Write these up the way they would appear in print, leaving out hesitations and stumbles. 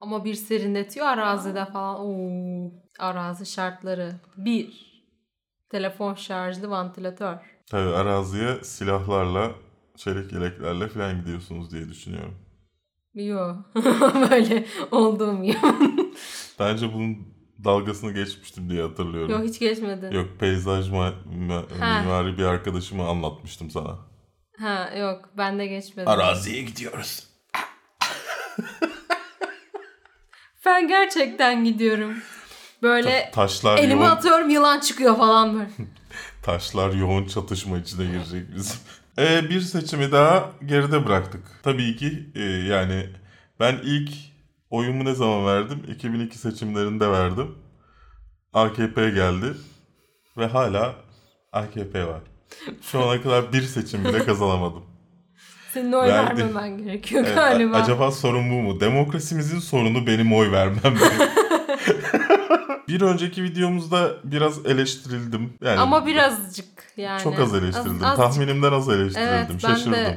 Ama bir serinletiyor arazide falan. Oo, arazi şartları. Bir, telefon şarjlı vantilatör. Tabii araziye silahlarla, çelik yeleklerle falan gidiyorsunuz diye düşünüyorum. Yok. Böyle olduğum gibi. Bence bunun dalgasını geçmiştim diye hatırlıyorum. Yok, hiç geçmedin. Yok, peyzaj mimari bir arkadaşımı anlatmıştım sana. Ha yok, ben de geçmedim. Araziye gidiyoruz. Ben gerçekten gidiyorum. Böyle taşlar elimi yoğun... atıyorum, yılan çıkıyor falan böyle. Taşlar yoğun çatışma içine girecek bizim. Bir seçimi daha geride bıraktık. Tabii ki yani ben ilk oyumu ne zaman verdim? 2002 seçimlerinde verdim. AKP geldi ve hala AKP var. Şu ana kadar bir seçim bile kazanamadım. Senin oy vermemen gerekiyor galiba. Acaba sorun bu mu? Demokrasimizin sorunu benim oy vermem mi? Bir önceki videomuzda biraz eleştirildim. Yani ama birazcık yani. Çok az eleştirildim. Tahminimden az eleştirildim. Evet, şaşırdım.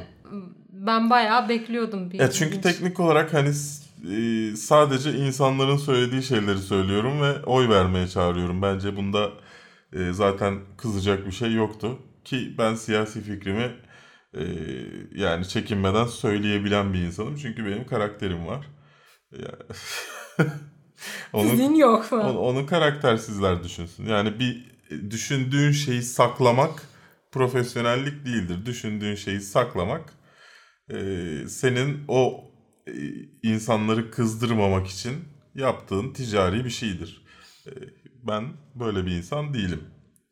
Ben bayağı bekliyordum. Bir çünkü teknik olarak hani sadece insanların söylediği şeyleri söylüyorum ve oy vermeye çağırıyorum. Bence bunda zaten kızacak bir şey yoktu. Ki ben siyasi fikrimi yani çekinmeden söyleyebilen bir insanım. Çünkü benim karakterim var. Sizin yok mu? Onu karaktersizler düşünsün. Yani bir düşündüğün şeyi saklamak profesyonellik değildir. Düşündüğün şeyi saklamak senin o insanları kızdırmamak için yaptığın ticari bir şeydir. Ben böyle bir insan değilim.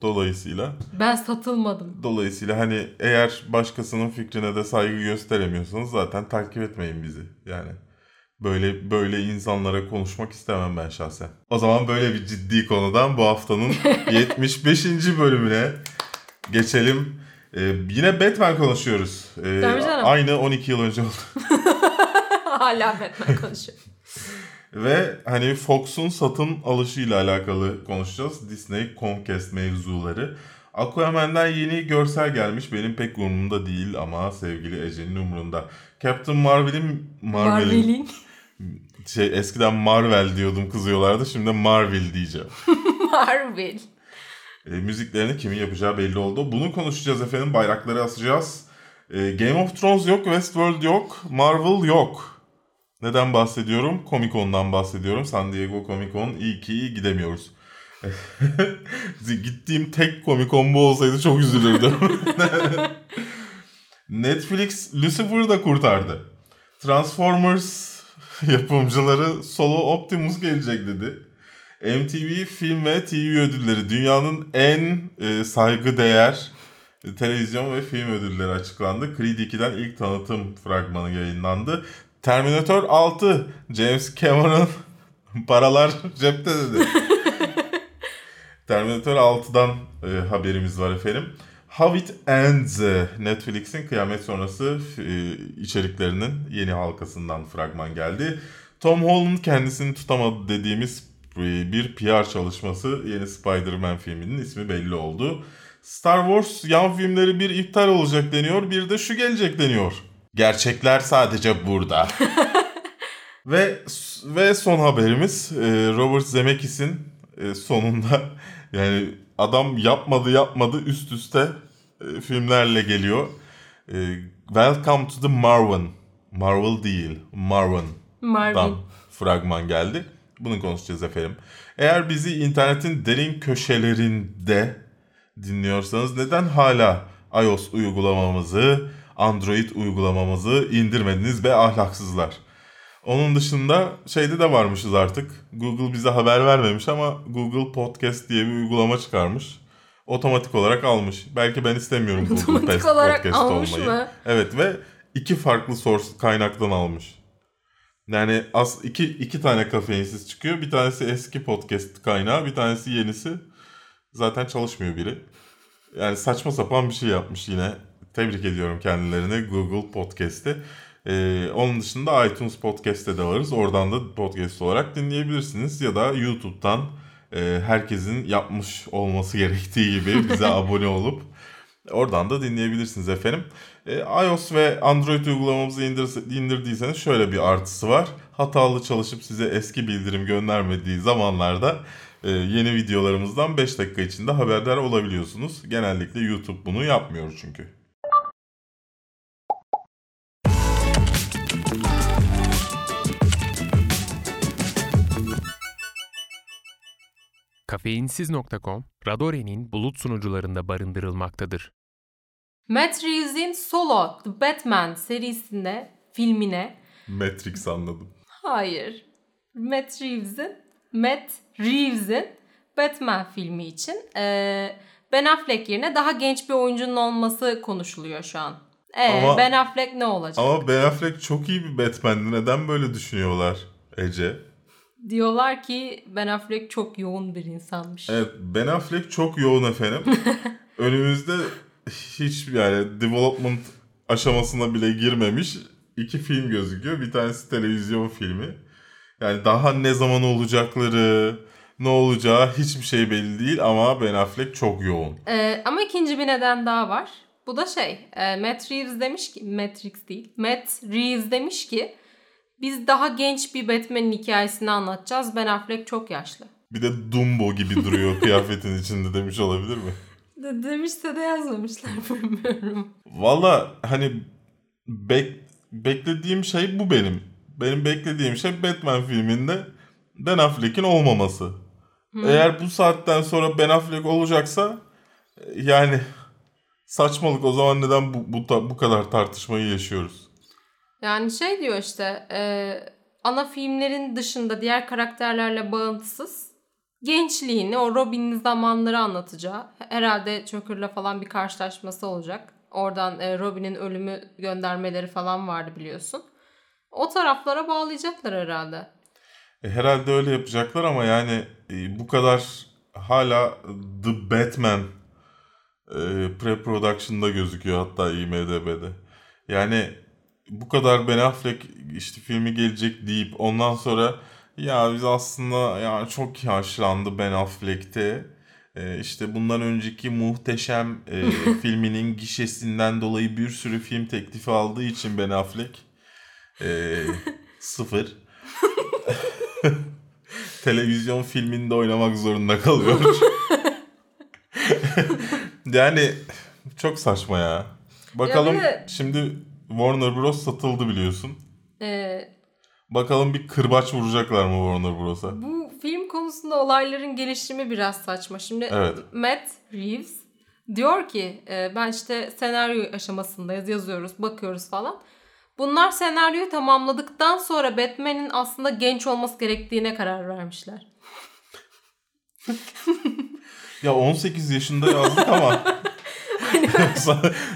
Dolayısıyla... Ben satılmadım. Dolayısıyla hani eğer başkasının fikrine de saygı gösteremiyorsanız zaten takip etmeyin bizi. Yani böyle insanlara konuşmak istemem ben şahsen. O zaman böyle bir ciddi konudan bu haftanın 75. bölümüne geçelim. Yine Batman konuşuyoruz. Aynı 12 yıl önce oldu. Hala Batman konuşuyor. Ve hani Fox'un satın alışıyla alakalı konuşacağız. Disney Comcast mevzuları. Aquaman'dan yeni görsel gelmiş. Benim pek umurumda değil ama sevgili Ece'nin umurunda. Captain Marvel'in eskiden Marvel diyordum, kızıyorlardı. Şimdi Marvel diyeceğim. Marvel. Müziklerini kimin yapacağı belli oldu. Bunu konuşacağız efendim. Bayrakları asacağız. Game of Thrones yok, Westworld yok, Marvel yok. Neden bahsediyorum? Comic-Con'dan bahsediyorum. San Diego Comic-Con. İyi ki iyi gidemiyoruz. Gittiğim tek Comic-Con bu olsaydı çok üzülürdüm. Netflix Lucifer'ı da kurtardı. Transformers yapımcıları Solo Optimus gelecek dedi. MTV film ve TV ödülleri. Dünyanın en saygıdeğer televizyon ve film ödülleri açıklandı. Creed 2'den ilk tanıtım fragmanı yayınlandı. Terminator 6. James Cameron paralar cepte dedi. Terminator 6'dan haberimiz var efendim. How It Ends. Netflix'in kıyamet sonrası içeriklerinin yeni halkasından fragman geldi. Tom Holland kendisini tutamadı dediğimiz bir PR çalışması. Yeni Spider-Man filminin ismi belli oldu. Star Wars yan filmleri bir iptal olacak deniyor. Bir de şu gelecek deniyor. Gerçekler sadece burada. ve son haberimiz Robert Zemeckis'in sonunda yani adam yapmadı üst üste filmlerle geliyor. Welcome to the Marvin. Marvel değil. Marvin'dan fragman geldi. Bunu konuşacağız efendim. Eğer bizi internetin derin köşelerinde dinliyorsanız neden hala iOS uygulamamızı, Android uygulamamızı indirmediniz be ahlaksızlar. Onun dışında şeyde de varmışız artık. Google bize haber vermemiş ama Google Podcast diye bir uygulama çıkarmış. Otomatik olarak almış. Belki ben istemiyorum Google Podcast olmayı. Mı? Evet ve 2 farklı source kaynaktan almış. Yani iki tane kafeinsiz çıkıyor. Bir tanesi eski podcast kaynağı, bir tanesi yenisi. Zaten çalışmıyor biri. Yani saçma sapan bir şey yapmış yine. Tebrik ediyorum kendilerini Google Podcast'te. Onun dışında iTunes Podcast'te de varız. Oradan da podcast olarak dinleyebilirsiniz. Ya da YouTube'dan herkesin yapmış olması gerektiği gibi bize abone olup oradan da dinleyebilirsiniz efendim. iOS ve Android uygulamamızı indirdiyseniz şöyle bir artısı var. hatalı çalışıp size eski bildirim göndermediği zamanlarda yeni videolarımızdan 5 dakika içinde haberdar olabiliyorsunuz. Genellikle YouTube bunu yapmıyor çünkü. Kafeinsiz.com, Radore'nin bulut sunucularında barındırılmaktadır. Matt Reeves'in Solo, The Batman serisinde, filmine... Matrix anladım. Hayır. Matt Reeves'in Batman filmi için Ben Affleck yerine daha genç bir oyuncunun olması konuşuluyor şu an. Ama Ben Affleck ne olacak? Ama Ben Affleck çok iyi bir Batman'di. Neden böyle düşünüyorlar Ece? Diyorlar ki Ben Affleck çok yoğun bir insanmış. Evet, Ben Affleck çok yoğun efendim. Önümüzde hiç yani development aşamasına bile girmemiş 2 film gözüküyor. Bir tanesi televizyon filmi. Yani daha ne zaman olacakları, ne olacağı hiçbir şey belli değil ama Ben Affleck çok yoğun. Ama ikinci bir neden daha var. Bu da Matt Reeves demiş ki biz daha genç bir Batman'in hikayesini anlatacağız. Ben Affleck çok yaşlı. Bir de Dumbo gibi duruyor kıyafetin içinde demiş olabilir mi? Demişse de yazmamışlar bilmiyorum. Valla hani beklediğim şey bu benim. Benim beklediğim şey Batman filminde Ben Affleck'in olmaması. Eğer bu saatten sonra Ben Affleck olacaksa yani saçmalık, o zaman neden bu kadar tartışmayı yaşıyoruz? Yani diyor ana filmlerin dışında diğer karakterlerle bağımsız gençliğini, o Robin'in zamanları anlatacağı, herhalde Joker'la falan bir karşılaşması olacak. Oradan Robin'in ölümü göndermeleri falan vardı biliyorsun. O taraflara bağlayacaklar herhalde. Herhalde öyle yapacaklar ama yani bu kadar hala The Batman pre-production'da gözüküyor hatta IMDb'de. Yani bu kadar Ben Affleck filmi gelecek deyip ondan sonra ya biz aslında ya çok yaşlandı Ben Affleck'te. Bundan önceki muhteşem filminin gişesinden dolayı bir sürü film teklifi aldığı için Ben Affleck sıfır. Televizyon filminde oynamak zorunda kalıyor. Yani çok saçma ya. Bakalım ya şimdi... Warner Bros. Satıldı biliyorsun. Bakalım bir kırbaç vuracaklar mı Warner Bros'a? Bu film konusunda olayların gelişimi biraz saçma. Şimdi evet. Matt Reeves diyor ki ben senaryo aşamasındayız, yazıyoruz, bakıyoruz falan. Bunlar senaryoyu tamamladıktan sonra Batman'in aslında genç olması gerektiğine karar vermişler. Ya 18 yaşında yazdık ama...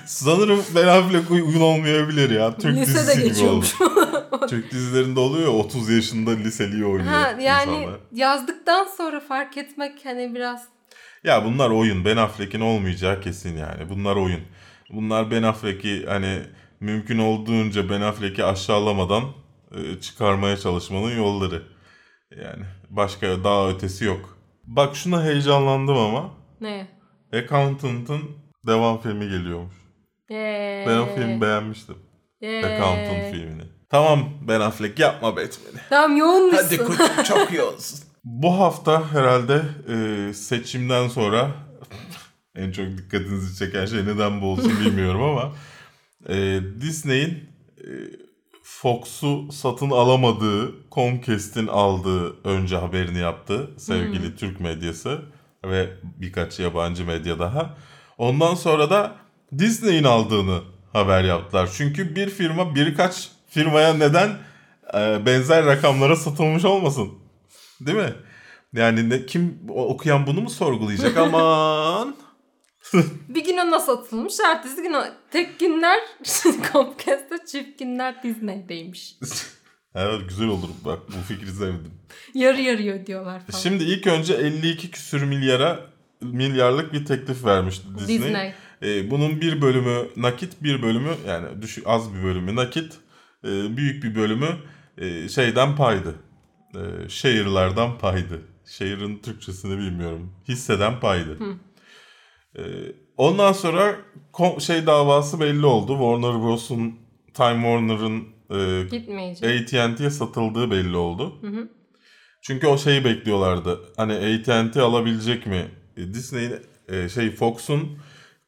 Sanırım Ben Affleck uygun olmayabilir ya. Türk lisede dizisi gibi oldu. Türk dizilerinde oluyor ya, 30 yaşında liseliği oynuyor insanlar. Yazdıktan sonra fark etmek biraz. Ya bunlar oyun. Ben Affleck'in olmayacağı kesin yani. Bunlar oyun. Bunlar Ben Affleck'i mümkün olduğunca Ben Affleck'i aşağılamadan çıkarmaya çalışmanın yolları. Yani başka daha ötesi yok. Bak şuna heyecanlandım ama. Ne? Accountant'ın devam filmi geliyormuş. Ben o filmi beğenmiştim. Accountant filmini. Tamam Ben Affleck, yapma Batman'i. Tamam, yoğun musun? Hadi koçum, çok yoğunsun. Bu hafta herhalde seçimden sonra en çok dikkatinizi çeken şey neden bu olsun bilmiyorum ama Disney'in Fox'u satın alamadığı, Comcast'in aldığı önce haberini yaptı. Sevgili Türk medyası ve birkaç yabancı medya daha. Ondan sonra da Disney'in aldığını haber yaptılar. Çünkü bir firma birkaç firmaya neden benzer rakamlara satılmış olmasın? Değil mi? Yani kim okuyan bunu mu sorgulayacak? Aman! Bir gün ona satılmış, ertesi gün tek günler Comcast'ta, çift günler Disney'deymiş. Evet, güzel olur bak, bu fikri sevdim. Yarı yarıyor diyorlar falan. Şimdi ilk önce 52 küsür milyarlık bir teklif vermişti Disney. Bunun bir bölümü nakit, bir bölümü yani düşük, az bir bölümü nakit, büyük bir bölümü paydı. Share'lardan paydı. Share'ın Türkçesini bilmiyorum. Hisseden paydı. Ondan sonra davası belli oldu. Warner Bros'un, Time Warner'ın AT&T'ye satıldığı belli oldu. Hı hı. Çünkü o şeyi bekliyorlardı. Hani AT&T alabilecek mi? Disney'in Fox'un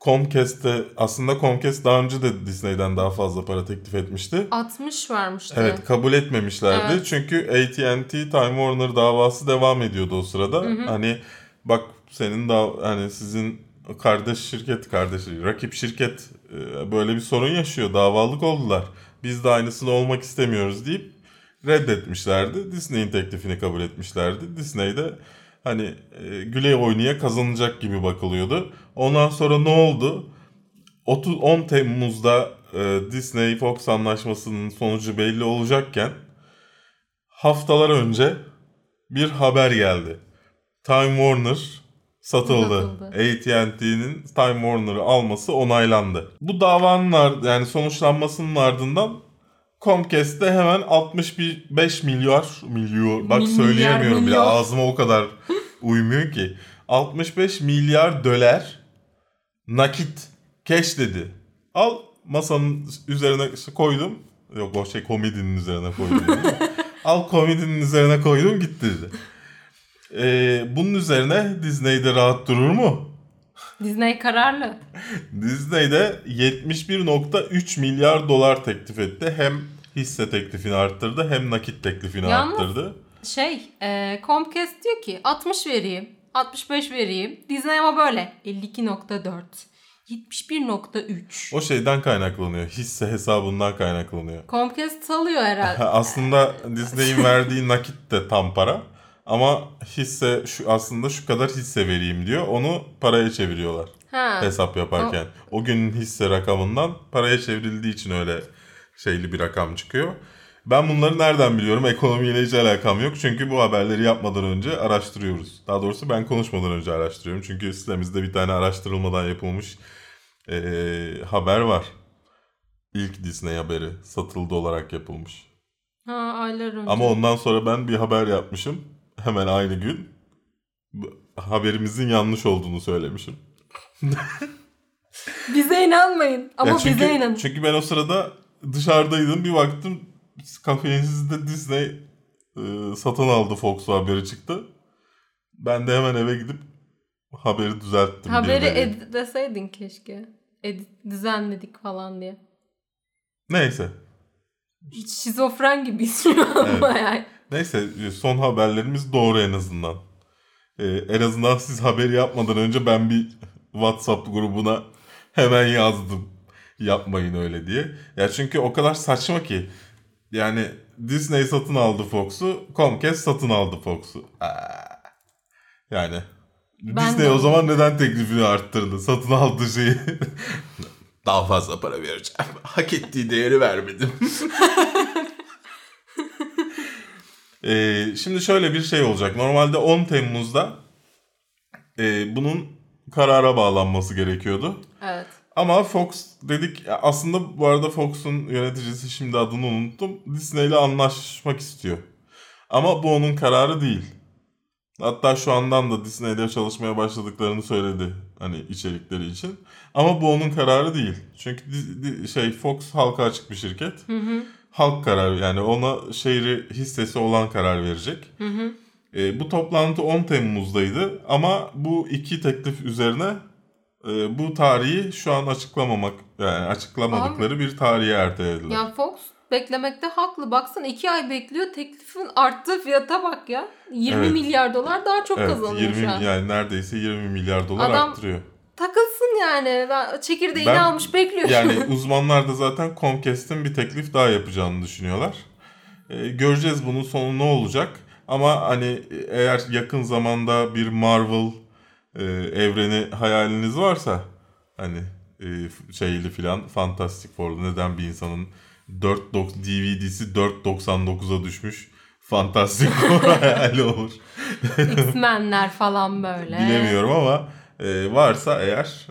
Comcast'te, aslında Comcast daha önce de Disney'den daha fazla para teklif etmişti. 60 vermişti. Evet, kabul etmemişlerdi. Evet. Çünkü AT&T Time Warner davası devam ediyordu o sırada. Hı hı. Hani bak senin sizin rakip şirket böyle bir sorun yaşıyor, davalık oldular. Biz de aynısını olmak istemiyoruz deyip reddetmişlerdi. Disney'in teklifini kabul etmişlerdi. Disney de güle oynaya kazanacak gibi bakılıyordu. Ondan sonra ne oldu? 10 Temmuz'da Disney-Fox anlaşmasının sonucu belli olacakken haftalar önce bir haber geldi. Time Warner satıldı. AT&T'nin Time Warner'ı alması onaylandı. Bu davanın sonuçlanmasının ardından Comcast'te hemen 65 milyar söyleyemiyorum bile, ağzıma o kadar uymuyor ki. 65 milyar dolar nakit cash dedi. Al, masanın üzerine koydum. Yok o komedinin üzerine koydum. Al, komedinin üzerine koydum gitti dedi. Bunun üzerine Disney'de rahat durur mu? Disney kararlı. Disney'de 71.3 milyar dolar teklif etti. Hem hisse teklifini arttırdı hem nakit teklifini arttırdı. Comcast diyor ki 60 vereyim, 65 vereyim. Disney ama böyle 52.4, 71.3. O şeyden kaynaklanıyor. Hisse hesabından kaynaklanıyor. Comcast salıyor herhalde. Aslında Disney'in verdiği nakit de tam para. Ama hisse şu kadar hisse vereyim diyor. Onu paraya çeviriyorlar. Hesap yaparken. O günün hisse rakamından paraya çevrildiği için öyle şeyli bir rakam çıkıyor. Ben bunları nereden biliyorum? Ekonomiyle hiç alakam yok. Çünkü bu haberleri yapmadan önce araştırıyoruz. Daha doğrusu ben konuşmadan önce araştırıyorum. Çünkü sitemizde bir tane araştırılmadan yapılmış haber var. İlk Disney haberi satıldı olarak yapılmış. Aylar önce. Ama ondan sonra ben bir haber yapmışım. Hemen aynı gün haberimizin yanlış olduğunu söylemişim. Bize inanmayın ama bize inanın. Çünkü ben o sırada dışarıdaydım, bir baktım kafeinizde Disney satın aldı Fox'u haberi çıktı. Ben de hemen eve gidip haberi düzelttim. Haberi editleseydin keşke. Düzenledik falan diye. Neyse. Şizofren gibiyiz şu an bayağı. Neyse, son haberlerimiz doğru en azından. En azından siz haberi yapmadan önce ben bir WhatsApp grubuna hemen yazdım. Yapmayın öyle diye. Ya çünkü o kadar saçma ki. Yani Disney satın aldı Fox'u, Comcast satın aldı Fox'u. Yani ben Disney o zaman neden teklifini arttırdı? Satın aldığı şeyi daha fazla para vereceğim. Hak ettiği değeri vermedim. Şimdi şöyle bir şey olacak. Normalde 10 Temmuz'da bunun karara bağlanması gerekiyordu. Evet. Ama Fox dedik, aslında bu arada Fox'un yöneticisi, şimdi adını unuttum, Disney ile anlaşmak istiyor. Ama bu onun kararı değil. Hatta şu andan da Disney'de çalışmaya başladıklarını söyledi. İçerikleri için. Ama bu onun kararı değil. Çünkü Fox halka açık bir şirket. Hı hı. Halk kararı, yani ona şehri hissesi olan karar verecek. Hı hı. Bu toplantı 10 Temmuz'daydı ama bu iki teklif üzerine bu tarihi şu an açıklamadıkları bir tarihe ertelediler. Ya Fox beklemekte haklı. Baksana 2 ay bekliyor, teklifin arttığı fiyata bak ya. 20 milyar dolar daha çok kazanıyor şu an. Yani neredeyse 20 milyar dolar arttırıyor. Takılsın yani. Çekirdeğini almış bekliyorum. Yani uzmanlar da zaten Comcast'in bir teklif daha yapacağını düşünüyorlar. Göreceğiz bunun sonu ne olacak. Ama eğer yakın zamanda bir Marvel evreni hayaliniz varsa Fantastic Four'da neden bir insanın DVD'si 4.99'a düşmüş Fantastic Four hayali olur. X-Men'ler falan böyle. Bilemiyorum ama varsa eğer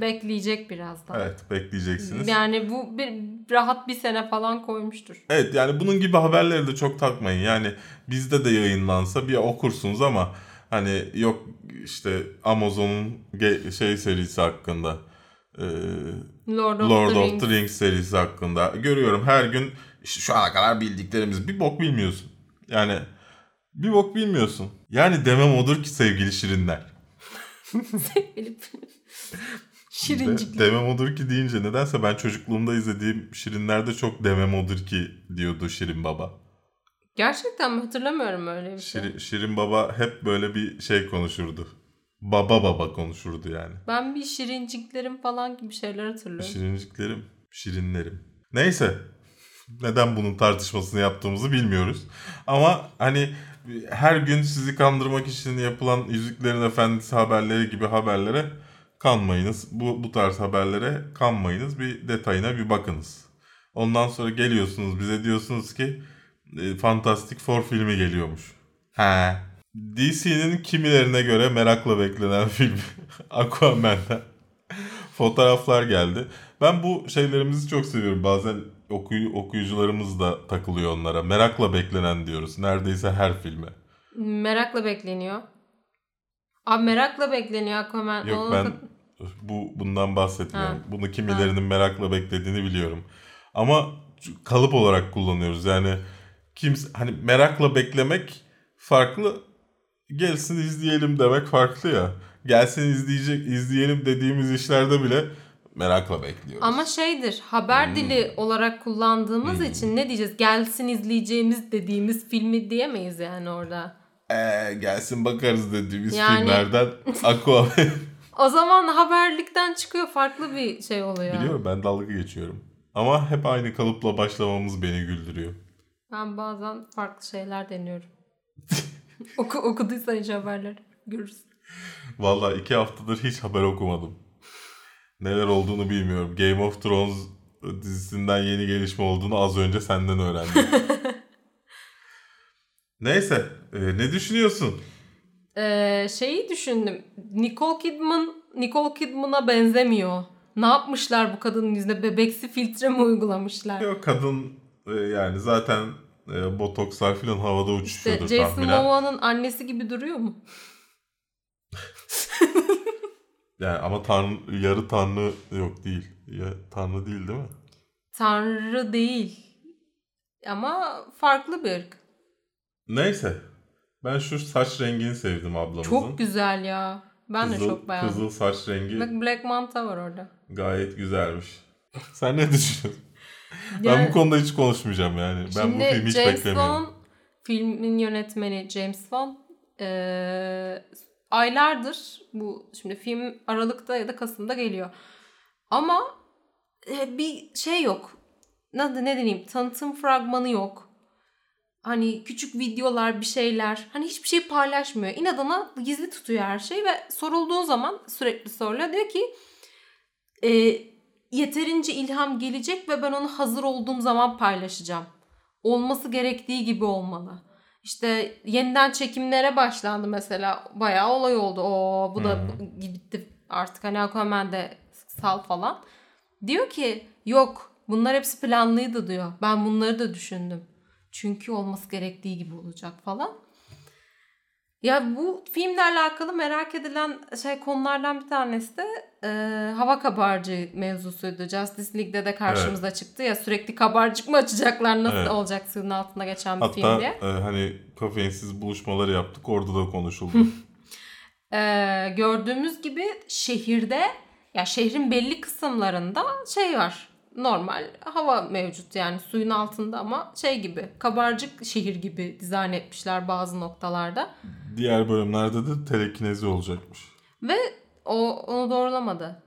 bekleyecek biraz daha. Evet, bekleyeceksiniz. Yani bu rahat bir sene falan koymuştur. Evet, yani bunun gibi haberleri de çok takmayın. Yani bizde de yayınlansa bir okursunuz ama yok işte Amazon'un serisi hakkında, Lord of the Rings serisi hakkında görüyorum her gün İşte şu ana kadar bildiklerimiz. Bir bok bilmiyorsun. Yani bir bok bilmiyorsun. Yani demem odur ki sevgili şirinler. Sevgili şirincikler. Demem odur ki deyince nedense ben çocukluğumda izlediğim şirinlerde çok demem odur ki diyordu Şirin Baba. Gerçekten mi? Hatırlamıyorum öyle bir şey. Şirin Baba hep böyle bir şey konuşurdu. Baba konuşurdu yani. Ben bir şirinciklerim falan gibi şeyler hatırlıyorum. Şirinciklerim, şirinlerim. Neyse. Neden bunun tartışmasını yaptığımızı bilmiyoruz. Ama hani her gün sizi kandırmak için yapılan Yüzüklerin Efendisi haberleri gibi haberlere kanmayınız. Bu tarz haberlere kanmayınız. Bir detayına bir bakınız. Ondan sonra geliyorsunuz bize diyorsunuz ki Fantastic Four filmi geliyormuş. He. DC'nin kimilerine göre merakla beklenen film Aquaman'da fotoğraflar geldi. Ben bu şeylerimizi çok seviyorum. Bazen okuyucularımız da takılıyor onlara. Merakla beklenen diyoruz. Neredeyse her filme. Merakla bekleniyor. Abi merakla bekleniyor Aquaman. Yok ben bundan bahsetmiyorum. Ha. Bunu kimilerinin merakla beklediğini biliyorum. Ama kalıp olarak kullanıyoruz. Yani kimse hani merakla beklemek farklı. Gelsin izleyelim demek farklı ya. Gelsin izleyelim dediğimiz işlerde bile merakla bekliyoruz. Ama şeydir, haber dili olarak kullandığımız için ne diyeceğiz? Gelsin izleyeceğimiz dediğimiz filmi diyemeyiz yani orada. Gelsin bakarız dediğimiz yani... filmlerden Aquaman. O zaman haberlikten çıkıyor, farklı bir şey oluyor. Biliyorum, ben dalga geçiyorum. Ama hep aynı kalıpla başlamamız beni güldürüyor. Ben bazen farklı şeyler deniyorum. Okuduysan hiç haberleri görürsün. Vallahi 2 haftadır hiç haber okumadım. Neler olduğunu bilmiyorum. Game of Thrones dizisinden yeni gelişme olduğunu az önce senden öğrendim. Neyse. Ne düşünüyorsun? Şeyi düşündüm. Nicole Kidman'a benzemiyor. Ne yapmışlar bu kadının yüzüne? Bebeksi filtre mi uygulamışlar? Yok, kadın yani zaten botokslar filan havada uçuşuyordur işte, Jason Momoa'nın annesi gibi duruyor mu? Yani ama yarı tanrı yok değil. Ya, tanrı değil mi? Tanrı değil. Ama farklı bir ırk. Neyse. Ben şu saç rengini sevdim ablamızın. Çok güzel ya. Ben de çok beğendim. Kızıl saç rengi. Bak Black Manta var orada. Gayet güzelmiş. Sen ne düşünüyorsun? Yani, ben bu konuda hiç konuşmayacağım yani. Ben bu filmi hiç beklemiyorum. Filmin yönetmeni James Van aylardır bu şimdi film Aralık'ta ya da Kasım'da geliyor. Ama bir şey yok. Ne deneyim? Tanıtım fragmanı yok. Hani küçük videolar, bir şeyler. Hani hiçbir şey paylaşmıyor. İnadına gizli tutuyor her şeyi ve sorulduğu zaman sürekli soruluyor. Diyor ki yeterince ilham gelecek ve ben onu hazır olduğum zaman paylaşacağım. Olması gerektiği gibi olmalı. İşte yeniden çekimlere başlandı mesela. Bayağı olay oldu. Oo, bu da gitti artık. Hani Aquaman de sal falan. Diyor ki yok, bunlar hepsi planlıydı diyor. Ben bunları da düşündüm. Çünkü olması gerektiği gibi olacak falan. Ya bu filmle alakalı merak edilen konulardan bir tanesi de hava kabarcığı mevzusuydu. Justice League'de de karşımıza çıktı ya, sürekli kabarcık mı açacaklar, nasıl olacak suyun altında geçen bir film diye. Hatta hani kafeinsiz buluşmaları yaptık, orada da konuşuldu. Gördüğümüz gibi şehirde ya şehrin belli kısımlarında var. Normal hava mevcut yani suyun altında ama gibi kabarcık şehir gibi dizayn etmişler bazı noktalarda. Diğer bölümlerde de telekinezi olacakmış. Ve onu doğrulamadı.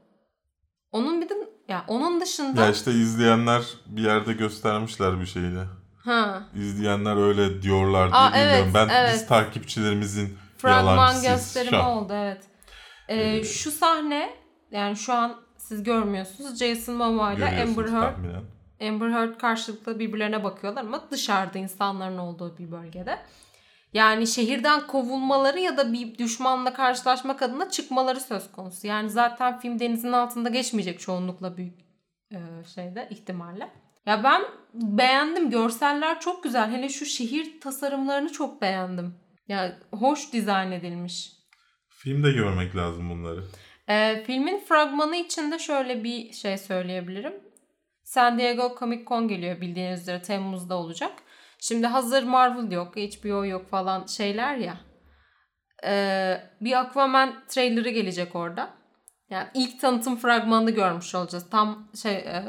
Onun dışında. Ya işte izleyenler bir yerde göstermişler bir şeyle. Ha. İzleyenler öyle diyorlar diye bilmiyorum. Biz takipçilerimizin fragman gösterimi oldu . Şu sahne yani şu an siz görmüyorsunuz. Jason Momoa ile Amber Heard karşılıklı birbirlerine bakıyorlar ama dışarıda insanların olduğu bir bölgede. Yani şehirden kovulmaları ya da bir düşmanla karşılaşmak adına çıkmaları söz konusu. Yani zaten film denizin altında geçmeyecek çoğunlukla, büyük ihtimalle. Ya ben beğendim. Görseller çok güzel. Hele şu şehir tasarımlarını çok beğendim. Yani hoş dizayn edilmiş. Filmde görmek lazım bunları. Filmin fragmanı için de şöyle bir şey söyleyebilirim. San Diego Comic-Con geliyor bildiğiniz üzere, Temmuz'da olacak. Şimdi hazır Marvel yok, HBO yok falan şeyler ya. Bir Aquaman trailer'ı gelecek orada. Yani ilk tanıtım fragmanını görmüş olacağız. Tam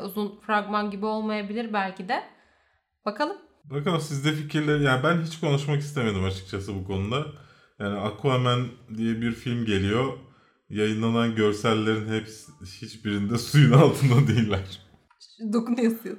uzun fragman gibi olmayabilir belki de. Bakalım. Bakalım sizde fikirleri. Yani ben hiç konuşmak istemedim açıkçası bu konuda. Yani Aquaman diye bir film geliyor. Yayınlanan görsellerin hepsi, hiçbirinde suyun altında değiller. Dokunuyorsun.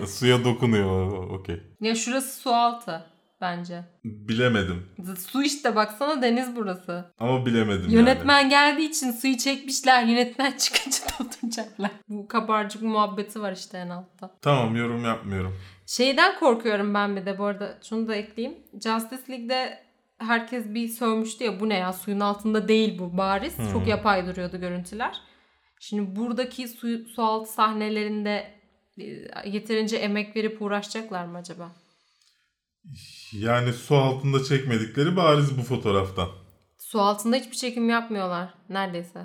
Yani suya dokunuyor. Okey. Ya şurası su altı bence. Bilemedim. Su işte, baksana deniz burası. Ama bilemedim. Yönetmen yani geldiği için suyu çekmişler. Yönetmen çıkınca dolduracaklar. Bu kabarcık muhabbeti var işte en altta. Tamam, yorum yapmıyorum. Şeyden korkuyorum ben bir de bu arada. Şunu da ekleyeyim. Justice League'de herkes bir sövmüştü ya, bu ne ya, suyun altında değil bu bariz. Hmm. Çok yapay duruyordu görüntüler. Şimdi buradaki su altı sahnelerinde yeterince emek verip uğraşacaklar mı acaba? Yani su altında çekmedikleri bariz bu fotoğraftan. Su altında hiçbir çekim yapmıyorlar neredeyse.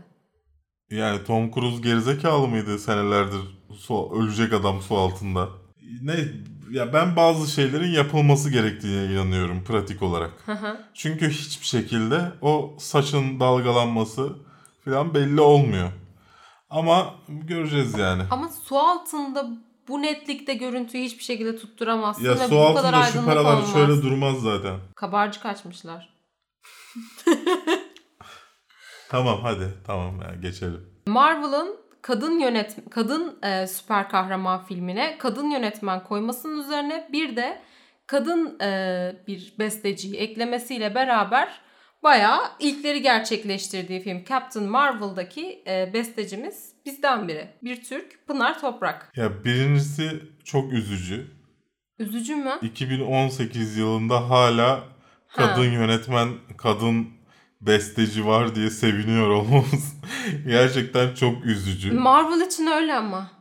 Yani Tom Cruise gerizekalı mıydı senelerdir? Ölecek adam su altında. Ne ya, ben bazı şeylerin yapılması gerektiğine inanıyorum pratik olarak. Çünkü hiçbir şekilde o saçın dalgalanması falan belli olmuyor. Ama göreceğiz yani. Ama su altında bu netlikte görüntüyü hiçbir şekilde tutturamazsın. Ya ve su altında şu paralar olmaz. Şöyle durmaz zaten. Kabarcık açmışlar. Tamam hadi. Tamam ya, geçelim. Marvel'ın kadın süper kahraman filmine kadın yönetmen koymasının üzerine bir de kadın bir besteciyi eklemesiyle beraber bayağı ilkleri gerçekleştirdiği film Captain Marvel'daki bestecimiz bizden biri. Bir Türk, Pınar Toprak. Ya birincisi çok üzücü. Üzücü mü? 2018 yılında hala kadın yönetmen, kadın besteci var diye seviniyor olmamız gerçekten çok üzücü. Marvel için öyle ama.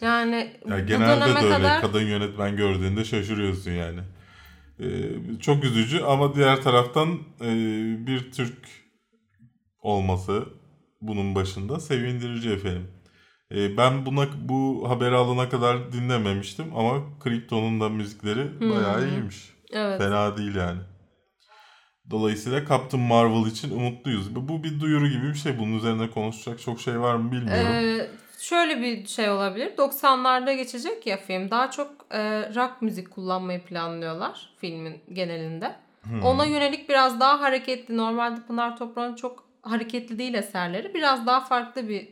Yani ya bu genelde döneme de öyle. Kadar... Kadın yönetmen gördüğünde şaşırıyorsun yani. Çok üzücü ama diğer taraftan bir Türk olması bunun başında sevindirici efendim. Ben bu haberi alana kadar dinlememiştim ama Krypton'un da müzikleri bayağı iyiymiş. Evet. Fena değil yani. Dolayısıyla Captain Marvel için umutluyuz. Bu bir duyuru gibi bir şey. Bunun üzerine konuşacak çok şey var mı bilmiyorum. Şöyle bir şey olabilir. 90'larda geçecek ya film. Daha çok rock müzik kullanmayı planlıyorlar filmin genelinde. Ona yönelik biraz daha hareketli. Normalde Pınar Toprak'ın çok hareketli değil eserleri. Biraz daha farklı bir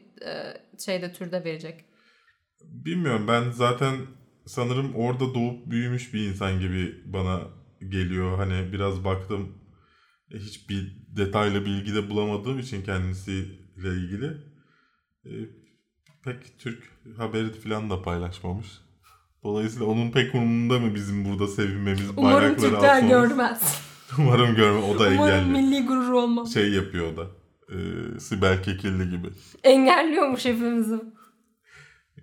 türde verecek. Bilmiyorum. Ben zaten sanırım orada doğup büyümüş bir insan gibi bana geliyor. Hani biraz baktım. Hiçbir detaylı bilgi de bulamadığım için kendisiyle ilgili. Pek Türk haberi falan da paylaşmamış. Dolayısıyla onun pek umurunda mı bizim burada sevinmemiz, umarım bayrakları asmamız? Umarım Türkler görmez. Umarım görmez. O da engelli. Umarım milli gurur olmaz. Şey yapıyor o da. Sibel Kekilli gibi. Engelliyormuş hepimizi.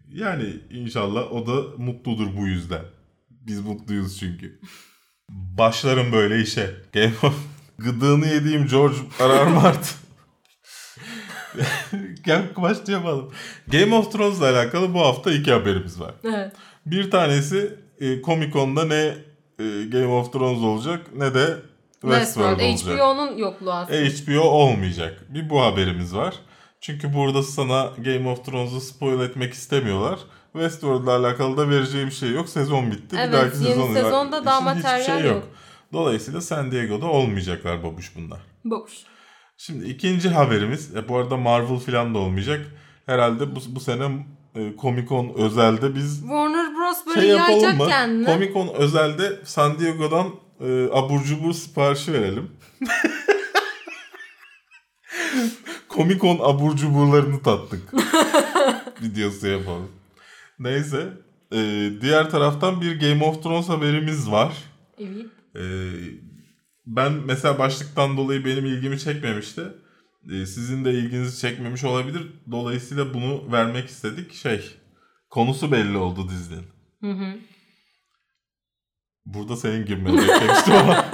Yani inşallah o da mutludur bu yüzden. Biz mutluyuz çünkü. Başlarım böyle işe. Gıdığını yediğim George R.R. Martin. Başlayalım. Game of Thrones'la alakalı bu hafta 2 haberimiz var. Evet. Bir tanesi Comic-Con'da ne Game of Thrones olacak ne de Westworld olacak. HBO'nun yokluğu aslında. HBO olmayacak. Bir bu haberimiz var. Çünkü burada sana Game of Thrones'u spoil etmek istemiyorlar. Westworld'la alakalı da vereceği bir şey yok. Sezon bitti. Evet, bir dahaki sezonda daha materyal şey yok. Dolayısıyla San Diego'da olmayacaklar babuş bunlar. Babuş. Şimdi ikinci haberimiz, bu arada Marvel falan da olmayacak. Herhalde bu sene Comic-Con özelde biz Warner Bros böyle yayacak kendini. Comic-Con özelde San Diego'dan abur cubur siparişi verelim. Comic-Con abur cuburlarını tattık. Videosu yapalım. Neyse. Diğer taraftan bir Game of Thrones haberimiz var. Evet. Ben mesela başlıktan dolayı benim ilgimi çekmemişti. Sizin de ilginizi çekmemiş olabilir. Dolayısıyla bunu vermek istedik. Konusu belli oldu dizinin. Hı. Burada senin girmeni beklemiştim ama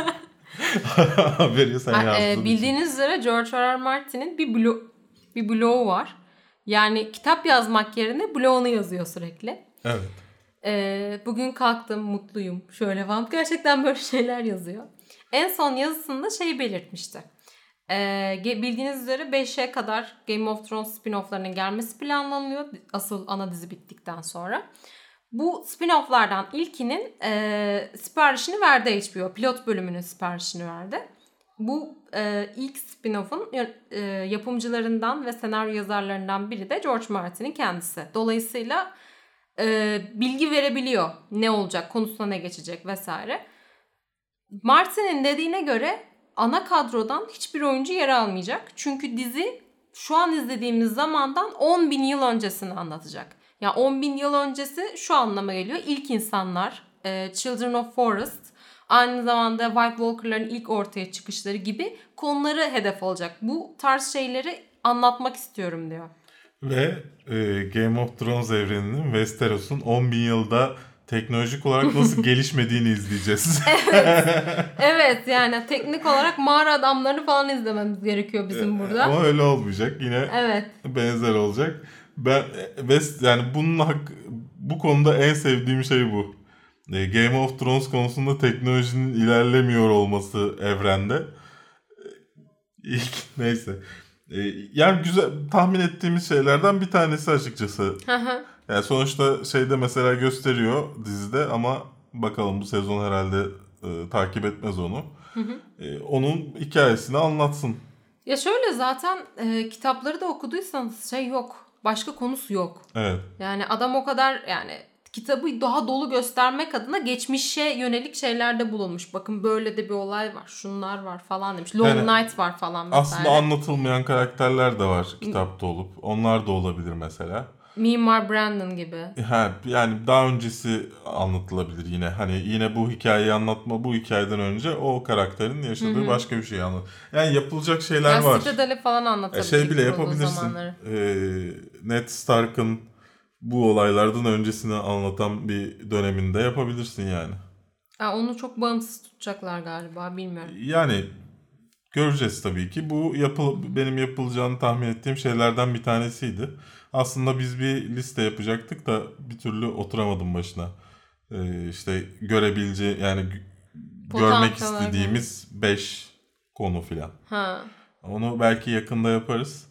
haberi sen yazdın. Bildiğiniz üzere George R.R. Martin'in bir bloğu var. Yani kitap yazmak yerine bloğunu yazıyor sürekli. Evet. Bugün kalktım, mutluyum, şöyle falan. Gerçekten böyle şeyler yazıyor. En son yazısında şeyi belirtmişti. Bildiğiniz üzere 5'e kadar Game of Thrones spin-off'larının gelmesi planlanıyor. Asıl ana dizi bittikten sonra. Bu spin-off'lardan ilkinin siparişini verdi HBO. Pilot bölümünün siparişini verdi. Bu ilk spin-off'un yapımcılarından ve senaryo yazarlarından biri de George Martin'in kendisi. Dolayısıyla bilgi verebiliyor. Ne olacak, konusuna ne geçecek vesaire. Martin'in dediğine göre ana kadrodan hiçbir oyuncu yer almayacak. Çünkü dizi şu an izlediğimiz zamandan 10.000 yıl öncesini anlatacak. Yani 10.000 yıl öncesi şu anlama geliyor. İlk insanlar, Children of Forest, aynı zamanda White Walker'ların ilk ortaya çıkışları gibi konuları hedef alacak. Bu tarz şeyleri anlatmak istiyorum diyor. Ve Game of Thrones evreninin Westeros'un 10.000 yılda teknolojik olarak nasıl gelişmediğini izleyeceğiz. Evet yani teknik olarak mağara adamlarını falan izlememiz gerekiyor bizim burada. Ama öyle olmayacak. Yine evet, benzer olacak. Yani bu konuda en sevdiğim şey bu. Game of Thrones konusunda teknolojinin ilerlemiyor olması evrende. Neyse. Yani güzel tahmin ettiğimiz şeylerden bir tanesi açıkçası. Yani sonuçta şeyde mesela gösteriyor dizide ama bakalım bu sezon herhalde takip etmez onu. Onun hikayesini anlatsın. Ya şöyle zaten kitapları da okuduysanız şey yok. Başka konusu yok. Evet. Yani adam o kadar yani kitabı daha dolu göstermek adına geçmişe yönelik şeylerde bulunmuş. Bakın böyle de bir olay var. Şunlar var falan demiş. Long yani, Night var falan mesela. Aslında anlatılmayan karakterler de var kitapta olup. Onlar da olabilir mesela. Mimar Brandon gibi. Ha, yani daha öncesi anlatılabilir yine. Hani yine bu hikayeyi anlatma, bu hikayeden önce o karakterin yaşadığı başka bir şeyi anlat. Yani yapılacak şeyler ya var. Citadel'i falan anlatabilirsin. Şey bile yapabilirsin. Ned Stark'ın bu olaylardan öncesini anlatan bir döneminde yapabilirsin yani. Ya onu çok bağımsız tutacaklar galiba, bilmiyorum. Yani göreceğiz tabii ki. Bu benim yapılacağını tahmin ettiğim şeylerden bir tanesiydi. Aslında biz bir liste yapacaktık da bir türlü oturamadım başına. İşte görebileceği yani görmek istediğimiz 5 konu filan. Onu belki yakında yaparız.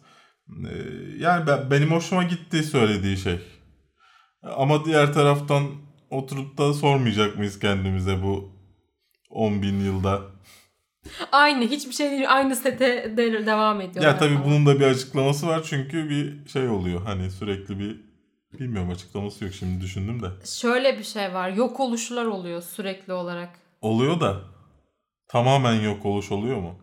Yani benim hoşuma gitti söylediği şey. Ama diğer taraftan oturup da sormayacak mıyız kendimize bu 10.000 yılda? Aynı hiçbir şey değil, aynı sete devam ediyor. Ya tabii bunun da bir açıklaması var çünkü bir şey oluyor hani sürekli bir bilmiyorum açıklaması yok şimdi düşündüm de. Şöyle bir şey var, yok oluşlar oluyor sürekli olarak. Oluyor da tamamen yok oluş oluyor mu?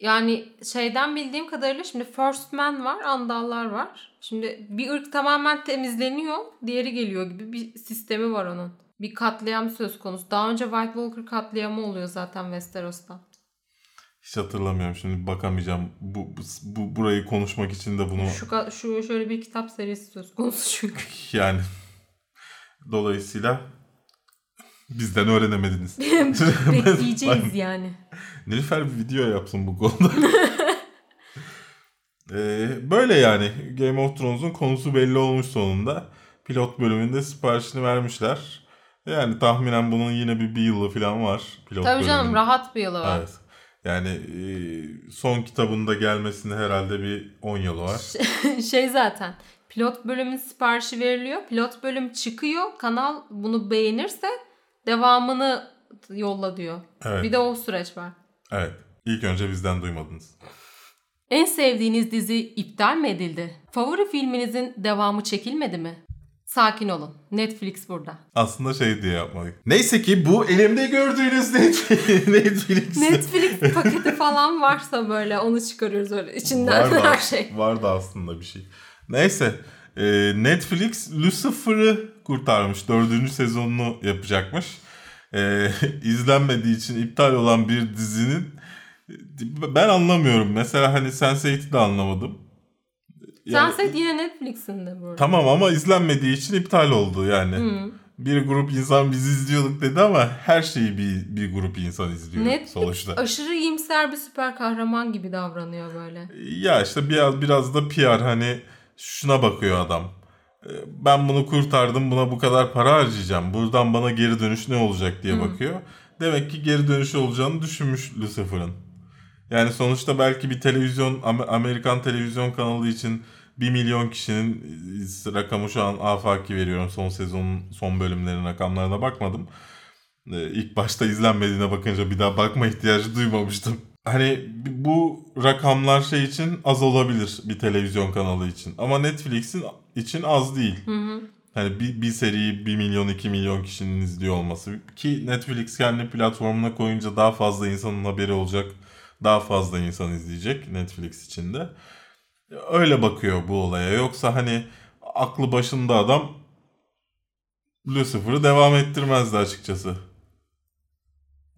Yani şeyden bildiğim kadarıyla şimdi First Man var, Andallar var. Şimdi bir ırk tamamen temizleniyor, diğeri geliyor gibi bir sistemi var onun. Bir katliam söz konusu. Daha önce White Walker katliamı oluyor zaten Westeros'ta. Hiç hatırlamıyorum şimdi bakamayacağım. Burayı konuşmak için de bunu... Şu şöyle bir kitap serisi söz konusu çünkü. Yani dolayısıyla bizden öğrenemediniz. Bekleyeceğiz yani. Nilüfer bir video yapsın bu konuda. Böyle yani Game of Thrones'un konusu belli olmuş sonunda. Pilot bölümünde siparişini vermişler. Yani tahminen bunun yine bir yılı falan var. Pilot tabii canım bölümünün. Rahat bir yılı var. Evet. Yani son kitabın da gelmesine herhalde bir 10 yılı var. Şey zaten pilot bölümün siparişi veriliyor. Pilot bölüm çıkıyor. Kanal bunu beğenirse devamını yolla diyor. Evet. Bir de o süreç var. Evet. İlk önce bizden duymadınız. En sevdiğiniz dizi iptal mi edildi? Favori filminizin devamı çekilmedi mi? Sakin olun. Netflix burada. Aslında şey diye yapmadık. Neyse ki bu elimde gördüğünüz Netflix paketi falan varsa böyle onu çıkarıyoruz öyle içinden her şey. Vardı aslında bir şey. Neyse Netflix Lucifer'ı kurtarmış. 4. sezonunu yapacakmış. İzlenmediği için iptal olan bir dizinin ben anlamıyorum. Mesela hani Sense8'i de anlamadım. Yani, Sunset yine Netflix'in de burada. Tamam ama izlenmediği için iptal oldu yani. Bir grup insan biz izliyorduk dedi ama her şeyi bir grup insan izliyor Netflix sonuçta. Aşırı iyimser bir süper kahraman gibi davranıyor böyle. Ya işte biraz da PR hani şuna bakıyor adam. Ben bunu kurtardım, buna bu kadar para harcayacağım. Buradan bana geri dönüş ne olacak diye bakıyor. Demek ki geri dönüşü olacağını düşünmüş Lucifer'ın. Yani sonuçta belki bir televizyon, Amerikan televizyon kanalı için 1 milyon kişinin rakamı şu an afaki veriyorum. Son sezonun son bölümlerinin rakamlarına bakmadım. İlk başta izlenmediğine bakınca bir daha bakma ihtiyacı duymamıştım. Hani bu rakamlar şey için az olabilir bir televizyon kanalı için. Ama Netflix'in için az değil. Hani bir seriyi 1 milyon 2 milyon kişinin izliyor olması. Ki Netflix kendi platformuna koyunca daha fazla insanın haberi olacak. Daha fazla insan izleyecek Netflix içinde. Öyle bakıyor bu olaya. Yoksa hani aklı başında adam Lucifer'ı devam ettirmezdi açıkçası.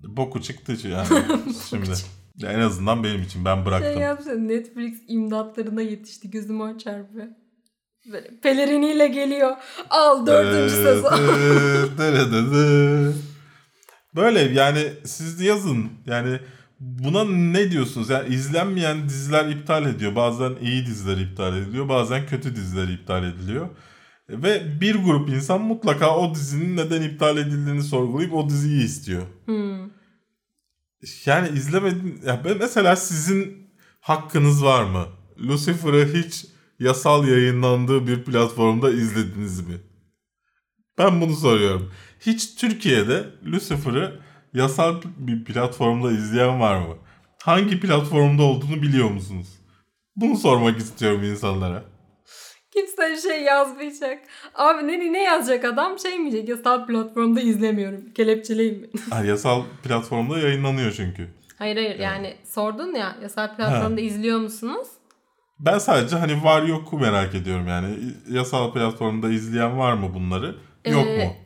Boku çıktı yani şimdi. En azından benim için, ben bıraktım. Şey yapsana, Netflix imdatlarına yetişti, gözüme o çarpıyor. Böyle peleriniyle geliyor. Al 4. sezon. Böyle yani siz yazın yani. Buna ne diyorsunuz? Yani izlenmeyen diziler iptal ediyor. Bazen iyi diziler iptal ediliyor. Bazen kötü diziler iptal ediliyor. Ve bir grup insan mutlaka o dizinin neden iptal edildiğini sorgulayıp o diziyi istiyor. Yani izlemedin... Ya mesela sizin hakkınız var mı? Lucifer'ı hiç yasal yayınlandığı bir platformda izlediniz mi? Ben bunu soruyorum. Hiç Türkiye'de Lucifer'ı yasal bir platformda izleyen var mı? Hangi platformda olduğunu biliyor musunuz? Bunu sormak istiyorum insanlara. Kimse bir şey yazmayacak. Abi ne yazacak adam? Şey mi diyecek? Yasal platformda izlemiyorum. Kelepçeleyim mi? Yasal platformda yayınlanıyor çünkü. Hayır yani sordun ya, yasal platformda izliyor musunuz? Ben sadece hani var yok merak ediyorum yani. Yasal platformda izleyen var mı bunları? Yok mu?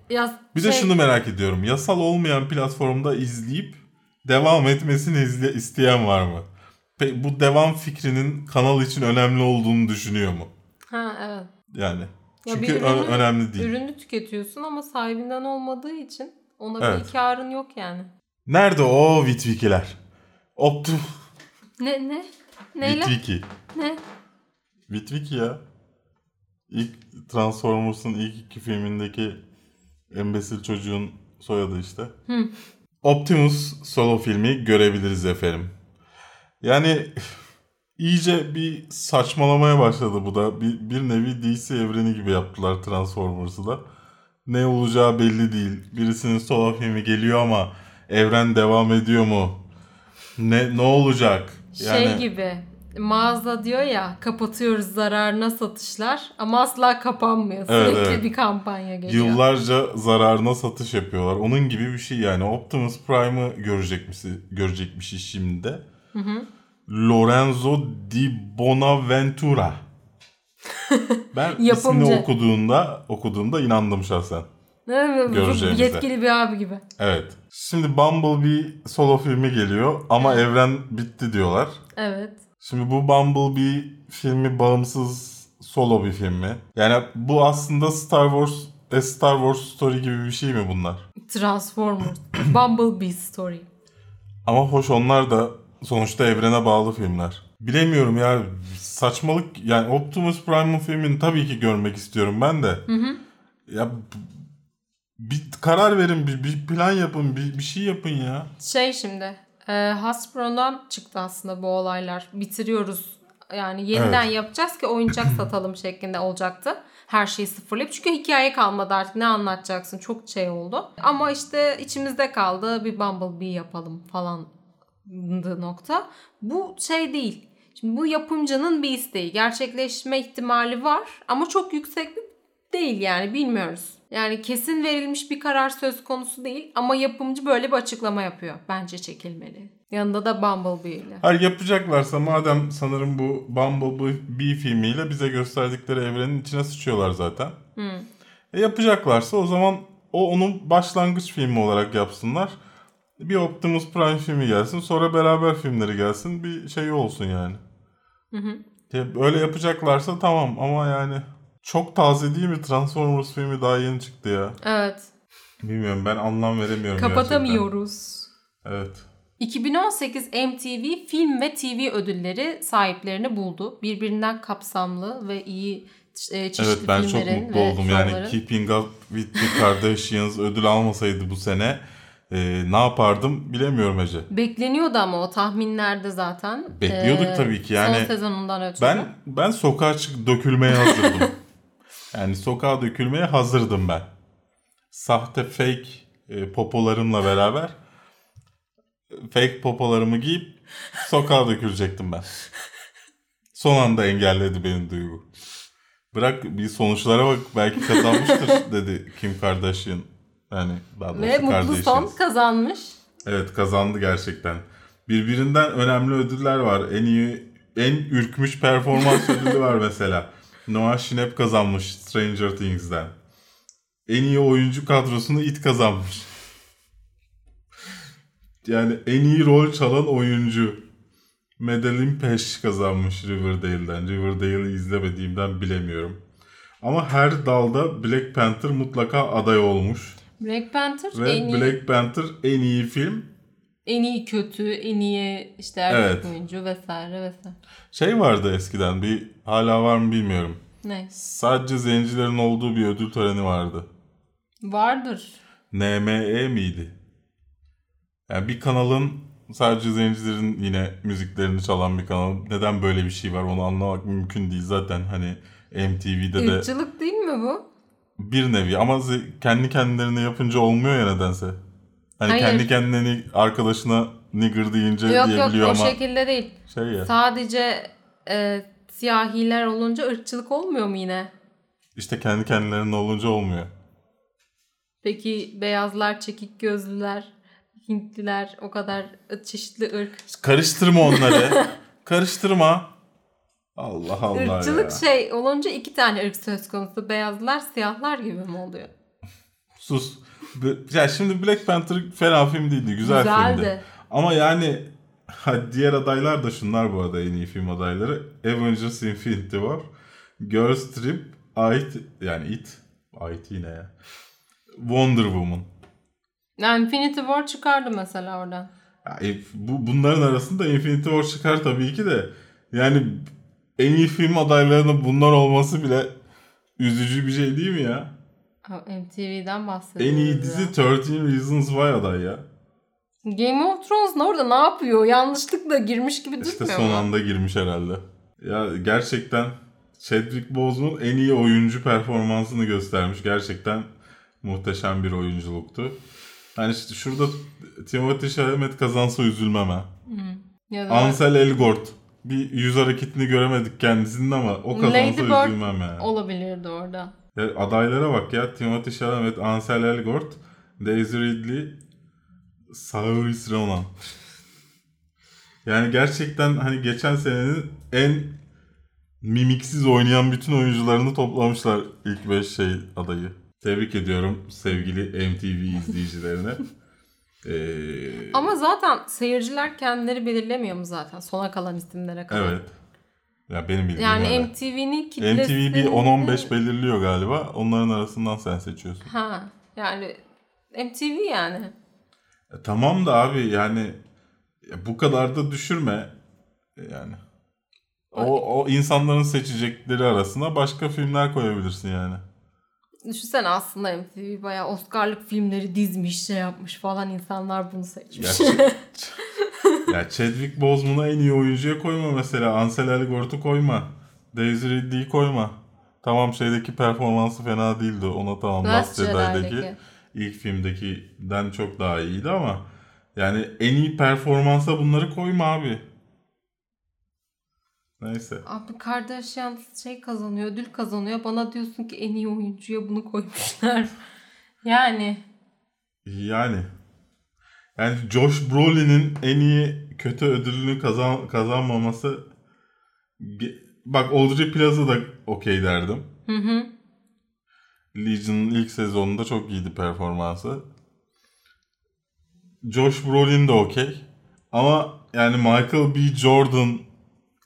Bir de şunu merak ediyorum. Yasal olmayan platformda izleyip devam etmesini isteyen var mı? Bu devam fikrinin kanal için önemli olduğunu düşünüyor mu? Ha evet. Yani. Çünkü ya önemli değil. Ürünü tüketiyorsun ama sahibinden olmadığı için ona bir karın yok yani. Nerede o Witwiki'ler? Ne? Neyle? Witwiki. Ne? Witwiki ya. İlk Transformers'ın ilk 2 filmindeki embesil çocuğun soyadı işte. Optimus Solo filmi görebiliriz efendim. Yani iyice bir saçmalamaya başladı bu da. Bir nevi DC evreni gibi yaptılar Transformers'ı da. Ne olacağı belli değil. Birisinin Solo filmi geliyor ama evren devam ediyor mu? Ne olacak? Yani... Şey gibi... Mağaza diyor ya, kapatıyoruz zararına satışlar ama asla kapanmıyor. Sürekli bir kampanya geliyor. Yıllarca zararına satış yapıyorlar. Onun gibi bir şey yani. Optimus Prime'ı görecekmişiz şimdi de. Lorenzo Di Bonaventura. Ben ismini okuduğumda inandım şahsen. Yetkili bir abi gibi. Evet. Şimdi Bumblebee solo filmi geliyor ama evren bitti diyorlar. Evet. Şimdi bu Bumblebee filmi bağımsız solo bir film mi? Yani bu aslında Star Wars Story gibi bir şey mi bunlar? Transformers, Bumblebee Story. Ama hoş, onlar da sonuçta evrene bağlı filmler. Bilemiyorum ya, saçmalık yani. Optimus Prime'ın filmini tabii ki görmek istiyorum ben de. Ya bir karar verin, bir plan yapın, bir şey yapın ya. Şimdi... Hasbro'dan çıktı aslında bu olaylar. Bitiriyoruz. Yani yeniden yapacağız ki oyuncak satalım şeklinde olacaktı. Her şeyi sıfırlayıp. Çünkü hikaye kalmadı artık. Ne anlatacaksın? Çok şey oldu. Ama işte içimizde kaldı. Bir Bumblebee yapalım falan nokta. Bu şey değil. Şimdi bu yapımcının bir isteği. Gerçekleşme ihtimali var. Ama çok yüksek bir değil yani. Bilmiyoruz. Yani kesin verilmiş bir karar söz konusu değil ama yapımcı böyle bir açıklama yapıyor. Bence çekilmeli. Yanında da Bumblebee ile. Hayır, yapacaklarsa madem, sanırım bu Bumblebee filmiyle bize gösterdikleri evrenin içine sıçıyorlar zaten. Yapacaklarsa o zaman onun başlangıç filmi olarak yapsınlar. Bir Optimus Prime filmi gelsin, sonra beraber filmleri gelsin, bir şey olsun yani. Öyle yapacaklarsa tamam ama yani... Çok taze değil mi? Transformers filmi daha yeni çıktı ya. Evet. Bilmiyorum, ben anlam veremiyorum. Kapatamıyoruz. Gerçekten. Evet. 2018 MTV Film ve TV ödülleri sahiplerini buldu. Birbirinden kapsamlı ve iyi çeşitli filmlerin. Evet, ben çok mutlu oldum. Yani Keeping Up With The Kardashians ödül almasaydı bu sene ne yapardım bilemiyorum Ece. Bekleniyordu ama o tahminlerde zaten. Bekliyorduk tabii ki yani. Son sezonundan ötürü. Ben sokağa çık dökülmeye hazırdım. Yani sokağa dökülmeye hazırdım ben. Sahte fake popolarımla beraber fake popolarımı giyip sokağa dökülecektim ben. Son anda engelledi beni duygu. Bırak bir sonuçlara bak, belki kazanmıştır dedi Kim Kardashian. Yani daha doğrusu ve mutlu son kazanmış. Evet, kazandı gerçekten. Birbirinden önemli ödüller var. En iyi, en ürkmüş performans ödülü var mesela. Noah Schnapp kazanmış Stranger Things'den. En iyi oyuncu kadrosunu It kazanmış. Yani en iyi rol çalan oyuncu Madeline Pesh kazanmış Riverdale'den. Riverdale'i izlemediğimden bilemiyorum. Ama her dalda Black Panther mutlaka aday olmuş. Black Panther en iyi film. En iyi kötü, en iyi işte erkek oyuncu vesaire. Şey vardı eskiden, bir hala var mı bilmiyorum. Ne? Sadece zencilerin olduğu bir ödül töreni vardı. Vardır. NME miydi? Yani bir kanalın sadece zencilerin yine müziklerini çalan bir kanal. Neden böyle bir şey var onu anlamak mümkün değil zaten, hani MTV'de de. Irkçılık değil mi bu? Bir nevi ama kendi kendilerine yapınca olmuyor ya nedense. Hani hayır. Kendi kendine arkadaşına nigger deyince yok, diyebiliyor ama. Yok o şekilde değil. Şey ya. Sadece siyahiler olunca ırkçılık olmuyor mu yine? İşte kendi kendilerine olunca olmuyor. Peki beyazlar, çekik gözlüler, Hintliler, o kadar çeşitli ırk. Karıştırma onları. Karıştırma. Allah Allah ya. Irkçılık şey olunca iki tane ırk söz konusu. Beyazlar, siyahlar gibi mi oluyor? Sus. Ya şimdi Black Panther fena film değildi. Güzeldi. Filmdi. Ama yani diğer adaylar da şunlar bu arada en iyi film adayları. Avengers Infinity War, Girls Trip, It yine ya. Wonder Woman. Yani Infinity War çıkardı mesela oradan. Yani bunların arasında Infinity War çıkar tabii ki de. Yani en iyi film adaylarının bunlar olması bile üzücü bir şey değil mi ya? MTV'den bahsediyoruz. En iyi dizi 13 Reasons Why aday ya. Game of Thrones orada ne yapıyor? Yanlışlıkla girmiş gibi durmuyor mu? İşte son anda girmiş herhalde. Ya gerçekten Chadwick Boseman en iyi oyuncu performansını göstermiş. Gerçekten muhteşem bir oyunculuktu. Yani işte şurada Timothée Chalamet kazansa üzülmem ha. Ansel Elgort. Bir yüz hareketini göremedik kendisinin ama o kazansa Lady üzülmem yani. Olabilirdi orada. Ya adaylara bak ya. Timothée Chalamet, Ansel Elgort, Daisy Ridley, Saoirse Ronan. Yani gerçekten hani geçen senenin en mimiksiz oynayan bütün oyuncularını toplamışlar ilk 5 adayı. Tebrik ediyorum sevgili MTV izleyicilerine. Ama zaten seyirciler kendileri belirlemiyor mu zaten? Sona kalan isimlere kadar. Evet. Ya benim bildiğim yani MTV'nin kitlesini... MTV bir 10-15 belirliyor galiba. Onların arasından sen seçiyorsun. Ha yani MTV yani. Tamam da abi yani bu kadar da düşürme yani. O insanların seçecekleri arasına başka filmler koyabilirsin yani. Düşünsene aslında MTV bayağı Oscar'lık filmleri dizmiş, şey yapmış falan, insanlar bunu seçmiş. Ya Chadwick Boseman'a en iyi oyuncuya koyma mesela. Ansel Elgort'u koyma. Daisy Ridley'i koyma. Tamam şeydeki performansı fena değildi. Ona tamam Last Jedi'deki ilk filmdekinden çok daha iyiydi ama yani en iyi performansa bunları koyma abi. Neyse. Abi Kardashian kazanıyor, ödül kazanıyor. Bana diyorsun ki en iyi oyuncuya bunu koymuşlar. Yani Josh Brolin'in en iyi kötü ödülünü kazanmaması... Bak Audrey Plaza da okey derdim. Hı. Legion'ın ilk sezonunda çok iyiydi performansı. Josh Brolin de okey. Ama yani Michael B. Jordan...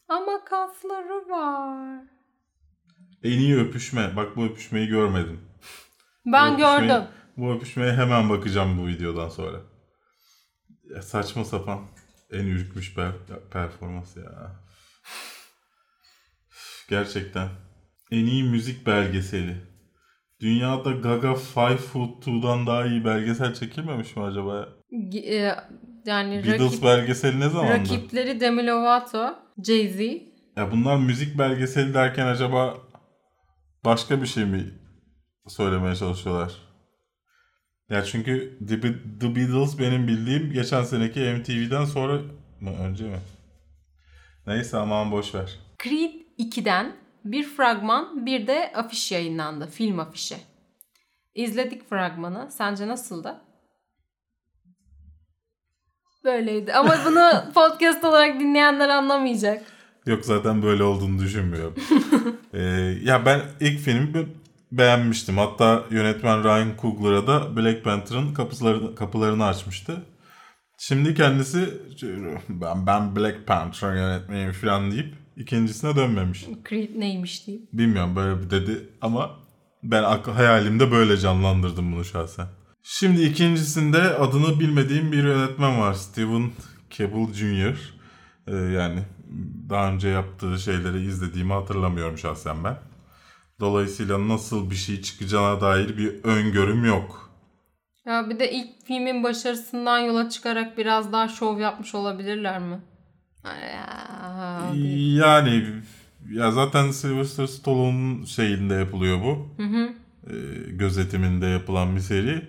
Ama kasları var. En iyi öpüşme. Bak bu öpüşmeyi görmedim. Ben gördüm. Bu öpüşmeye hemen bakacağım bu videodan sonra. Ya saçma sapan en ürkmüş performans ya. Gerçekten. En iyi müzik belgeseli. Dünyada Gaga 5'dan daha iyi belgesel çekilmemiş mi acaba? Yani Beatles belgeseli ne zamandı? Rakipleri Demi Lovato, Jay-Z. Ya bunlar müzik belgeseli derken acaba başka bir şey mi söylemeye çalışıyorlar? Ya çünkü The Beatles benim bildiğim geçen seneki MTV'den sonra mı? Önce mi? Neyse aman boşver. Creed 2'den bir fragman, bir de afiş yayınlandı. Film afişi. İzledik fragmanı. Sence nasıldı? Böyleydi. Ama bunu podcast olarak dinleyenler anlamayacak. Yok zaten böyle olduğunu düşünmüyorum. Ya ben ilk filmi beğenmiştim. Hatta yönetmen Ryan Coogler'a da Black Panther'ın kapılarını açmıştı. Şimdi kendisi ben Black Panther yönetmeyim falan deyip ikincisine dönmemiş. Creed neymiş diyeyim. Bilmiyorum böyle bir dedi ama ben hayalimde böyle canlandırdım bunu şahsen. Şimdi ikincisinde adını bilmediğim bir yönetmen var. Steven Cable Jr. Yani daha önce yaptığı şeyleri izlediğimi hatırlamıyorum şahsen ben. Dolayısıyla nasıl bir şey çıkacağına dair bir öngörüm yok. Ya bir de ilk filmin başarısından yola çıkarak biraz daha şov yapmış olabilirler mi? Yani ya zaten Sylvester Stallone'un şeyinde yapılıyor bu. Hı hı. Gözetiminde yapılan bir seri.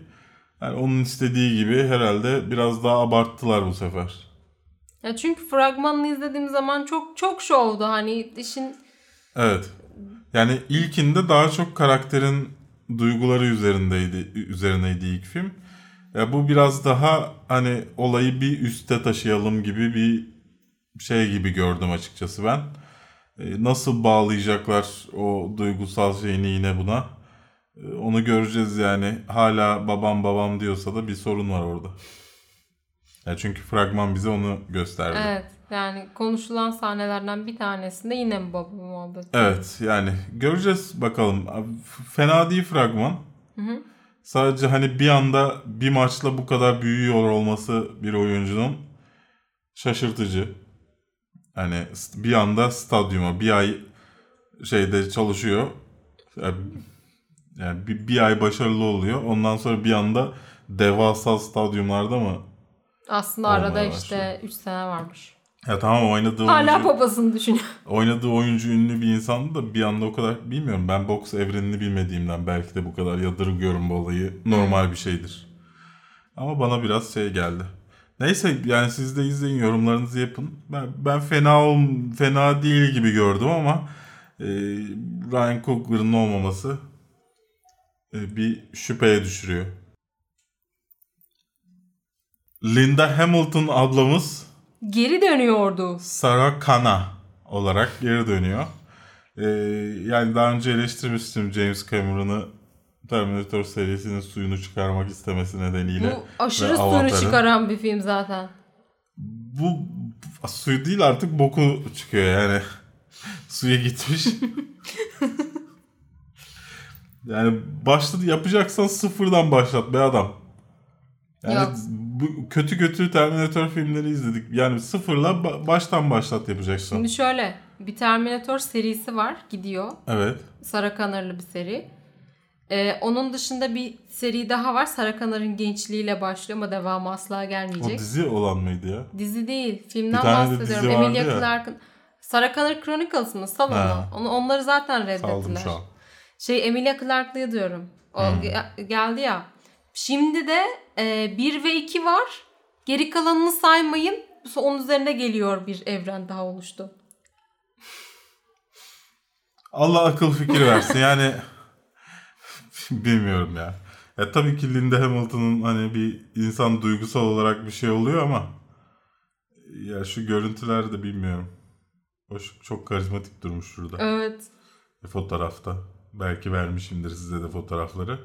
Yani onun istediği gibi herhalde biraz daha abarttılar bu sefer. Ya çünkü fragmanını izlediğim zaman çok çok şovdu hani işin. Evet. Yani ilkinde daha çok karakterin duyguları üzerineydi ilk film. Ya bu biraz daha hani olayı bir üste taşıyalım gibi bir şey gibi gördüm açıkçası ben. Nasıl bağlayacaklar o duygusal şeyini yine buna? Onu göreceğiz yani. Hala babam diyorsa da bir sorun var orada. Ya çünkü fragman bize onu gösterdi. Evet yani konuşulan sahnelerden bir tanesinde yine bu baba muhabbeti. Evet yani göreceğiz bakalım. Fena değil fragman. Hı hı. Sadece hani bir anda bir maçla bu kadar büyüyor olması bir oyuncunun şaşırtıcı. Hani bir anda stadyuma bir ay şeyde çalışıyor. Yani bir ay başarılı oluyor. Ondan sonra bir anda devasa stadyumlarda mı? Aslında arada işte 3 sene varmış. Ya tamam oynadığı hala oyuncu, babasını düşünüyor. Oynadığı oyuncu ünlü bir insandı da bir anda o kadar bilmiyorum. Ben boks evrenini bilmediğimden belki de bu kadar yadırgıyorum bu olayı. Normal bir şeydir. Ama bana biraz şey geldi. Neyse yani siz de izleyin, yorumlarınızı yapın. Ben fena değil gibi gördüm ama Ryan Coogler'ın olmaması bir şüpheye düşürüyor. Linda Hamilton ablamız geri dönüyordu. Sarah Connor olarak geri dönüyor. Yani daha önce eleştirmiştim James Cameron'ı Terminator serisinin suyunu çıkarmak istemesi nedeniyle. Bu aşırı suyunu çıkaran bir film zaten. Bu suyu değil artık boku çıkıyor yani. Suya gitmiş. Yani başladı yapacaksan sıfırdan başlat be adam. Yani yok. Bu kötü Terminator filmleri izledik. Yani sıfırla baştan başlat yapacaksın. Şimdi şöyle bir Terminator serisi var gidiyor. Evet. Sarah Connor'lı bir seri. Onun dışında bir seri daha var. Sarah Connor'ın gençliğiyle başlıyor ama devamı asla gelmeyecek. O dizi olan mıydı ya? Dizi değil. Filmden bahsediyorum. Emilia Clarke'ın. Sarah Connor Chronicles mı? Salın onu. Onları zaten reddettiler. Saldım şu an. Emilia Clarke'lı diyorum. O geldi ya. Şimdi de 1 ve 2 var. Geri kalanını saymayın. Onun üzerine geliyor bir evren daha oluştu. Allah akıl fikir versin. Yani bilmiyorum ya. Ya tabii ki Linda Hamilton'ın hani bir insan duygusal olarak bir şey oluyor ama ya şu görüntüler de bilmiyorum. Hoş, çok karizmatik durmuş şurada. Evet. Fotoğrafta. Belki vermişimdir size de fotoğrafları.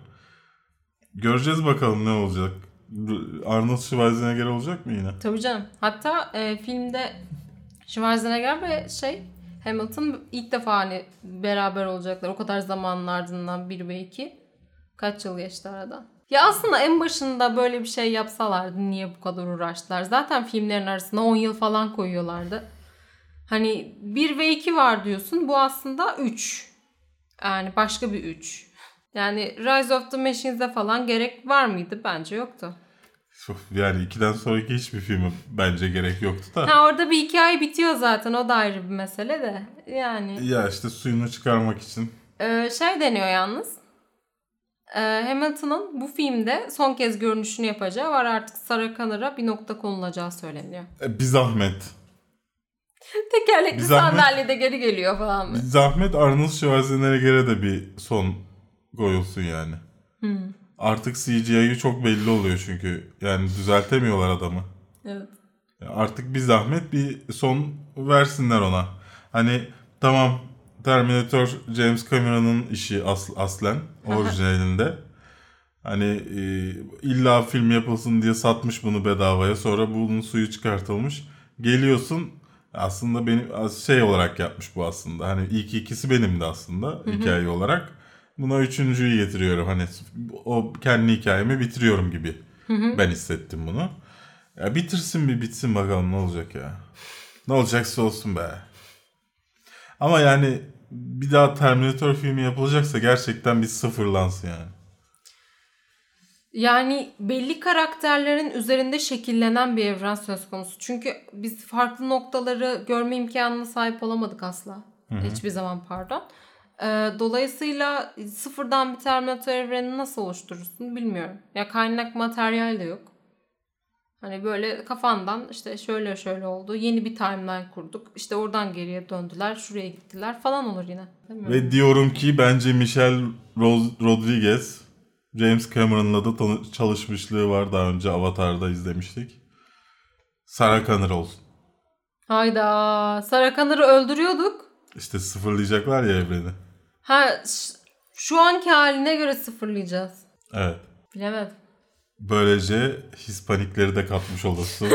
Göreceğiz bakalım ne olacak. Arnold Schwarzenegger olacak mı yine? Tabii canım. Hatta filmde Schwarzenegger ve Hamilton ilk defa hani beraber olacaklar. O kadar zamanın ardından 1 ve 2. Kaç yıl geçti aradan? Ya aslında en başında böyle bir şey yapsalardı niye bu kadar uğraştılar? Zaten filmlerin arasına 10 yıl falan koyuyorlardı. Hani 1 ve 2 var diyorsun. Bu aslında 3. Yani başka bir 3. Yani Rise of the Machines'e falan gerek var mıydı? Bence yoktu. Yani 2'den sonraki hiçbir filme bence gerek yoktu da. Ha, orada bir hikaye bitiyor zaten. O da ayrı bir mesele de. Yani. Ya işte suyunu çıkarmak için. Şey deniyor yalnız. Hamilton'ın bu filmde son kez görünüşünü yapacağı var. Artık Sarah Connor'a bir nokta konulacağı söyleniyor. Bir zahmet. Tekerlekli sandalyede geri geliyor falan mı? Bir zahmet Arnold Schwarzenegger'e göre de bir son koyulsun yani. Hmm. Artık CGI'yi çok belli oluyor çünkü. Yani düzeltemiyorlar adamı. Evet. Artık bir zahmet bir son versinler ona. Hani tamam Terminator James Cameron'ın işi aslen orijinalinde. Hani illa film yapılsın diye satmış bunu bedavaya. Sonra bunun suyu çıkartılmış. Geliyorsun aslında benim şey olarak yapmış bu aslında. Hani ilk ikisi benimdi aslında hikaye olarak. Buna üçüncüyü getiriyorum. Hani o kendi hikayemi bitiriyorum gibi. Ben hissettim bunu. Ya bitirsin bir bitsin bakalım ne olacak ya. Ne olacaksa olsun be. Ama yani bir daha Terminator filmi yapılacaksa gerçekten bir sıfırlansın yani. Yani belli karakterlerin üzerinde şekillenen bir evren söz konusu. Çünkü biz farklı noktaları görme imkanına sahip olamadık asla. Hiçbir zaman pardon. Dolayısıyla sıfırdan bir Terminator evreni nasıl oluşturursun bilmiyorum. Ya kaynak materyal de yok. Hani böyle kafandan işte şöyle şöyle oldu. Yeni bir timeline kurduk. İşte oradan geriye döndüler. Şuraya gittiler falan olur yine. Ve diyorum ki bence Michelle Rodriguez James Cameron'la da çalışmışlığı var. Daha önce Avatar'da izlemiştik. Sarah Connor olsun. Hayda. Sarah Connor'ı öldürüyorduk. İşte sıfırlayacaklar ya evreni. Ha şu anki haline göre sıfırlayacağız. Evet. Bilemedim. Böylece Hispanikleri de katmış olursun.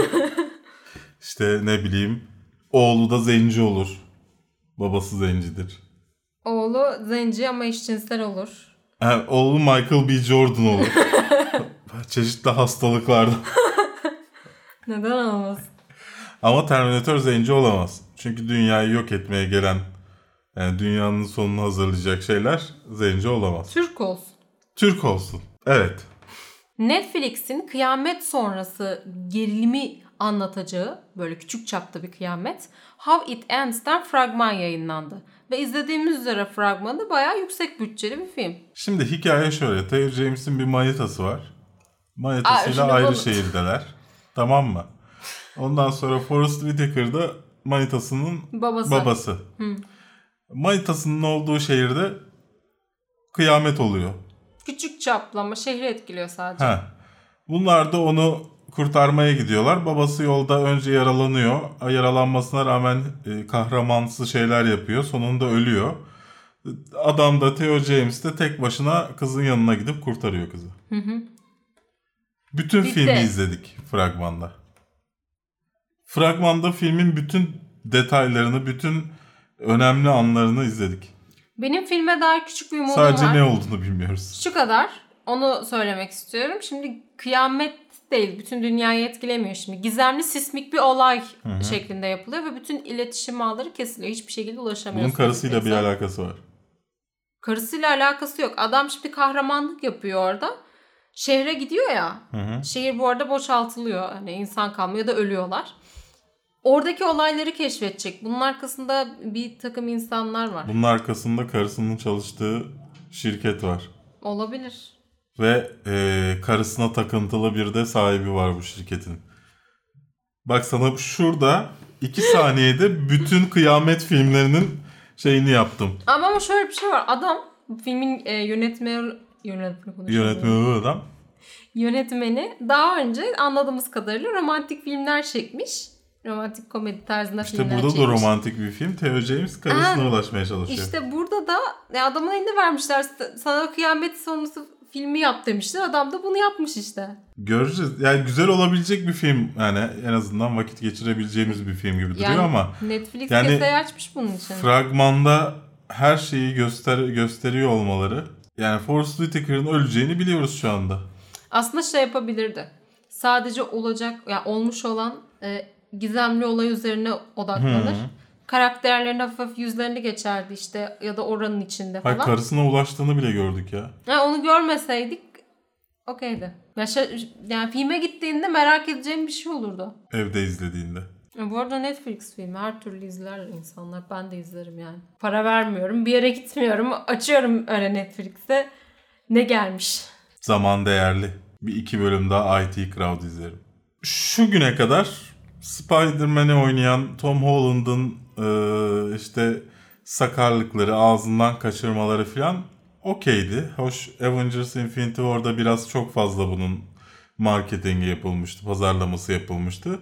İşte ne bileyim oğlu da zenci olur. Babası zencidir. Oğlu zenci ama eşcinsel olur. Yani oğlu Michael B. Jordan olur. Çeşitli hastalıklardan. Neden olmaz? Ama Terminator zenci olamaz. Çünkü dünyayı yok etmeye gelen yani dünyanın sonunu hazırlayacak şeyler zenci olamaz. Türk olsun. Türk olsun. Evet. Netflix'in kıyamet sonrası gerilimi anlatacağı böyle küçük çapta bir kıyamet How It Ends'ten fragman yayınlandı. Ve izlediğimiz üzere fragmanı bayağı yüksek bütçeli bir film. Şimdi hikaye şöyle. Taylor James'in bir manitası var. Manitasıyla ayrı şehirdeler. Tamam mı? Ondan sonra Forrest Whitaker da manitasının babası. Manitasının olduğu şehirde kıyamet oluyor. Küçük çaplama şehri etkiliyor sadece. He. Bunlar da onu kurtarmaya gidiyorlar. Babası yolda önce yaralanıyor. Yaralanmasına rağmen kahramansı şeyler yapıyor. Sonunda ölüyor. Adam da Theo James de tek başına kızın yanına gidip kurtarıyor kızı. Bütün filmi izledik fragmanda. Fragmanda filmin bütün detaylarını, bütün önemli anlarını izledik. Benim filme dair küçük bir umudum var. Sadece ne olduğunu bilmiyoruz. Şu kadar. Onu söylemek istiyorum. Şimdi kıyamet değil. Bütün dünyayı etkilemiyor şimdi. Gizemli sismik bir olay şeklinde yapılıyor ve bütün iletişim ağları kesiliyor. Hiçbir şekilde ulaşamıyorsunuz. Bunun karısıyla bir alakası var. Karısıyla alakası yok. Adam şimdi kahramanlık yapıyor orada. Şehre gidiyor ya. Şehir bu arada boşaltılıyor. Hani insan kalmıyor da ölüyorlar. Oradaki olayları keşfedecek. Bunun arkasında bir takım insanlar var. Bunun arkasında karısının çalıştığı şirket var. Olabilir. Ve karısına takıntılı bir de sahibi var bu şirketin. Bak sana şurada 2 saniyede bütün kıyamet filmlerinin şeyini yaptım. Ama şöyle bir şey var. Adam filmin yönetmeni daha önce anladığımız kadarıyla romantik filmler çekmiş. Romantik komedi tarzında işte filmler çekmiş. İşte burada da romantik bir film. Theo James karısına ulaşmaya çalışıyor. İşte burada da adamın elini vermişler. Sana kıyamet sonrası filmi yap demişler. Adam da bunu yapmış işte. Göreceğiz. Yani güzel olabilecek bir film. Yani en azından vakit geçirebileceğimiz bir film gibi duruyor yani, ama. Netflix keseyi açmış bunun için. Fragmanda her şeyi gösteriyor olmaları. Yani Forrest Whitaker'ın öleceğini biliyoruz şu anda. Aslında şey yapabilirdi. Sadece olacak, yani olmuş olan gizemli olay üzerine odaklanır. Karakterlerin hafif yüzlerini geçerdi işte ya da oranın içinde falan. Hayır, karısına ulaştığını bile gördük ya. Yani onu görmeseydik okeydi. Yani filme gittiğinde merak edeceğim bir şey olurdu. Evde izlediğinde. Bu arada Netflix filmi her türlü izler insanlar. Ben de izlerim yani. Para vermiyorum. Bir yere gitmiyorum. Açıyorum öyle Netflix'e. Ne gelmiş. Zaman değerli. Bir iki bölüm daha IT Crowd izlerim. Şu güne kadar Spider-Man'i oynayan Tom Holland'ın işte sakarlıkları, ağzından kaçırmaları falan okeydi. Hoş, Avengers Infinity War'da biraz çok fazla bunun marketingi yapılmıştı, pazarlaması yapılmıştı.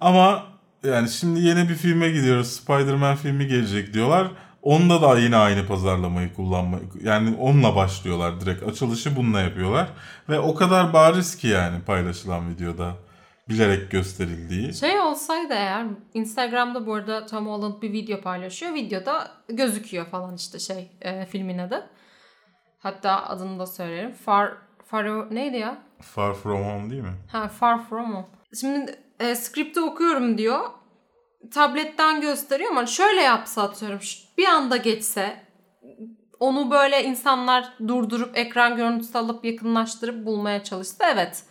Ama yani şimdi yeni bir filme gidiyoruz. Spider-Man filmi gelecek diyorlar. Onda da yine aynı pazarlamayı kullanmayı, yani onunla başlıyorlar direkt. Açılışı bununla yapıyorlar. Ve o kadar bariz ki yani paylaşılan videoda bilerek gösterildiği. Şey olsaydı eğer, Instagram'da bu arada Tom Holland bir video paylaşıyor. Videoda gözüküyor falan işte şey filmin adı. Hatta adını da söylerim. Far neydi ya? Far From Home değil mi? Ha, Far From Home. Şimdi script'i okuyorum diyor. Tabletten gösteriyor ama şöyle yapsa atıyorum. Bir anda geçse onu böyle insanlar durdurup ekran görüntüsü alıp yakınlaştırıp bulmaya çalışsa evet.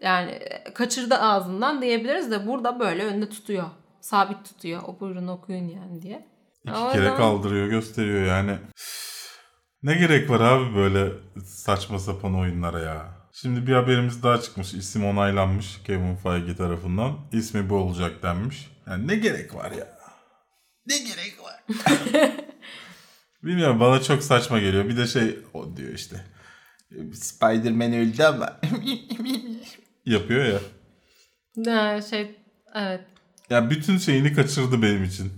Yani kaçırdı ağzından diyebiliriz de burada böyle önüne tutuyor. Sabit tutuyor. O buyurun okuyun yani diye. İki kere kaldırıyor, gösteriyor yani. Ne gerek var abi böyle saçma sapan oyunlara ya. Şimdi bir haberimiz daha çıkmış. İsim onaylanmış Kevin Feige tarafından. İsmi bu olacak denmiş. Yani ne gerek var ya? Ne gerek var? Bilmiyorum, bana çok saçma geliyor. Bir de şey o diyor işte. Spider-Man öldü ama yapıyor ya. Ne şey, evet. Ya bütün şeyini kaçırdı benim için.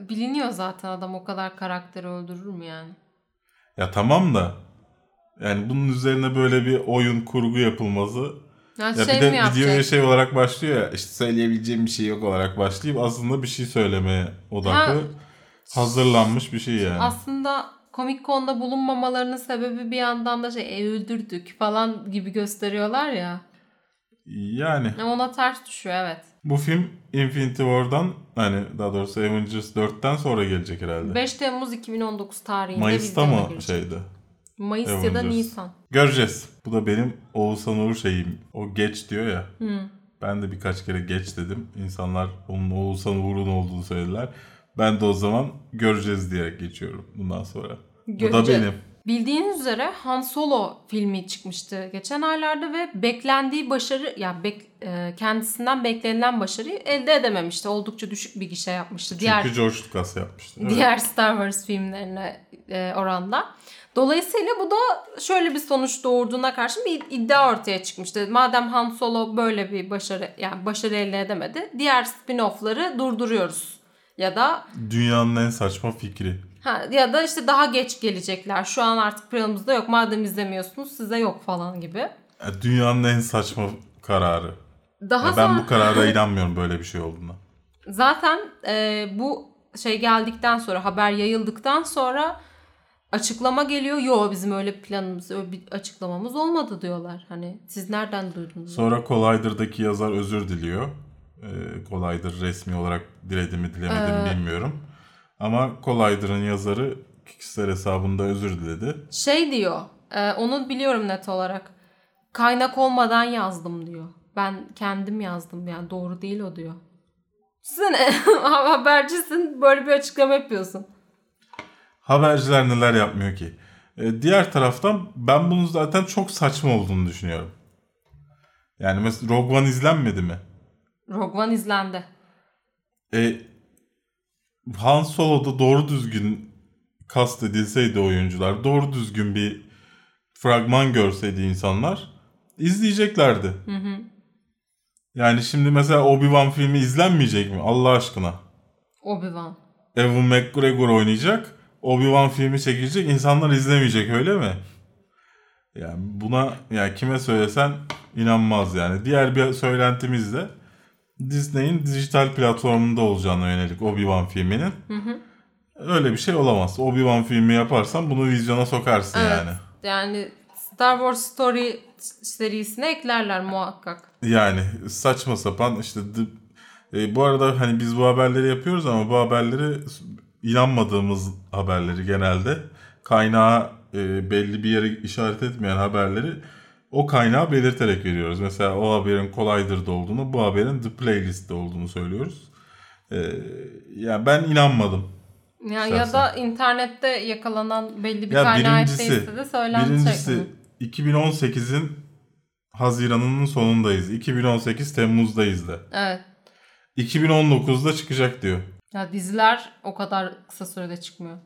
Biliniyor zaten adam o kadar karakteri öldürür mü yani? Ya tamam da yani bunun üzerine böyle bir oyun kurgu yapılması. Ya şey, bir de videoya şey olarak başlıyor ya, işte söyleyebileceğim bir şey yok olarak başlayıp aslında bir şey söylemeye odaklı hazırlanmış bir şey yani. Aslında Comic-Con'da bulunmamalarının sebebi bir yandan da şey öldürdük falan gibi gösteriyorlar ya. Yani. Ona ters düşüyor evet. Bu film Infinity War'dan, hani daha doğrusu Avengers 4'ten sonra gelecek herhalde. 5 Temmuz 2019 tarihinde. Mayıs'ta mı gelecek? Şeydi? Mayıs Avengers. Ya da Nisan. Göreceğiz. Bu da benim Oğuzhan Uğur şeyim. O geç diyor ya. Ben de birkaç kere geç dedim. İnsanlar onun Oğuzhan Uğur'un olduğunu söylediler. Ben de o zaman göreceğiz diyerek geçiyorum bundan sonra. Göreceğiz. Bu da benim. Bildiğiniz üzere Han Solo filmi çıkmıştı geçen aylarda ve beklendiği başarı, yani kendisinden beklenilen başarıyı elde edememişti. Oldukça düşük bir gişe yapmıştı. Çünkü George Lucas yapmıştı. Evet. Diğer Star Wars filmlerine oranla. Dolayısıyla bu da şöyle bir sonuç doğurduğuna karşı bir iddia ortaya çıkmıştı. Madem Han Solo böyle bir başarı elde edemedi, diğer spin-off'ları durduruyoruz. Ya da dünyanın en saçma fikri. Ya da işte daha geç gelecekler. Şu an artık planımızda yok. Madem izlemiyorsunuz size yok falan gibi. Dünyanın en saçma kararı. Ben bu karara inanmıyorum böyle bir şey olduğuna. Zaten bu şey geldikten sonra, haber yayıldıktan sonra açıklama geliyor. Yo, bizim öyle bir planımız, öyle bir açıklamamız olmadı diyorlar. Hani siz nereden duydunuz? Sonra Collider'daki yazar özür diliyor. Collider resmi olarak diledi mi dilemedi mi bilmiyorum. Ama Collider'ın yazarı kişisel hesabında özür diledi. Şey diyor, onu biliyorum net olarak. Kaynak olmadan yazdım diyor. Ben kendim yazdım yani, doğru değil o diyor. Sen habercisin, böyle bir açıklama yapıyorsun. Haberciler neler yapmıyor ki? Diğer taraftan ben bunun zaten çok saçma olduğunu düşünüyorum. Yani mesela Rogue One izlenmedi mi? Rogue One izlendi. Han Solo'da doğru düzgün kast edilseydi oyuncular, doğru düzgün bir fragman görseydi insanlar izleyeceklerdi. Yani şimdi mesela Obi-Wan filmi izlenmeyecek mi? Allah aşkına. Obi-Wan. Ewan McGregor oynayacak. Obi-Wan filmi çekilecek. İnsanlar izlemeyecek öyle mi? Yani buna, yani kime söylesen inanmaz yani. Diğer bir söylentimiz de Disney'in dijital platformunda olacağına yönelik Obi-Wan filminin. Öyle bir şey olamaz. Obi-Wan filmi yaparsan bunu vizyona sokarsın evet, yani. Yani Star Wars Story serisine eklerler muhakkak. Yani saçma sapan işte bu arada hani biz bu haberleri yapıyoruz ama bu haberleri inanmadığımız haberleri genelde kaynağı belli bir yere işaret etmeyen haberleri o kaynağı belirterek veriyoruz. Mesela o haberin Collider'da olduğunu, bu haberin The Playlist'te olduğunu söylüyoruz. Yani ben inanmadım. Ya da internette yakalanan belli bir ya kaynağı etkisi de söylenecek. Birincisi 2018'in Haziran'ının sonundayız. 2018 Temmuz'dayız da. Evet. 2019'da çıkacak diyor. Ya diziler o kadar kısa sürede çıkmıyor.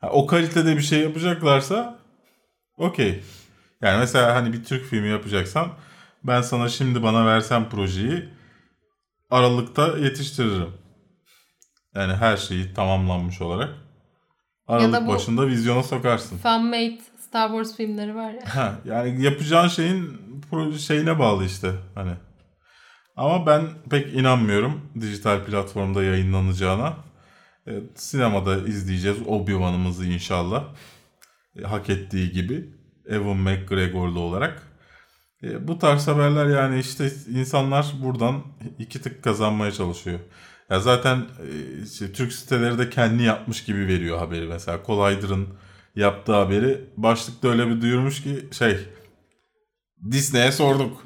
Ha, o kalitede bir şey yapacaklarsa okey. Yani mesela hani bir Türk filmi yapacaksan ben sana şimdi bana versem projeyi Aralık'ta yetiştiririm. Yani her şeyi tamamlanmış olarak Aralık başında vizyona sokarsın. Fan-made Star Wars filmleri var ya. Ha, yani yapacağın şeyin şeyine bağlı işte hani. Ama ben pek inanmıyorum dijital platformda yayınlanacağına. Sinemada izleyeceğiz Obi-Wan'ımızı inşallah. Hak ettiği gibi. Ewan McGregor'lu olarak. Bu tarz haberler yani işte insanlar buradan iki tık kazanmaya çalışıyor. Ya zaten işte Türk siteleri de kendi yapmış gibi veriyor haberi. Mesela Collider'ın yaptığı haberi başlıkta öyle bir duyurmuş ki Disney'e sorduk.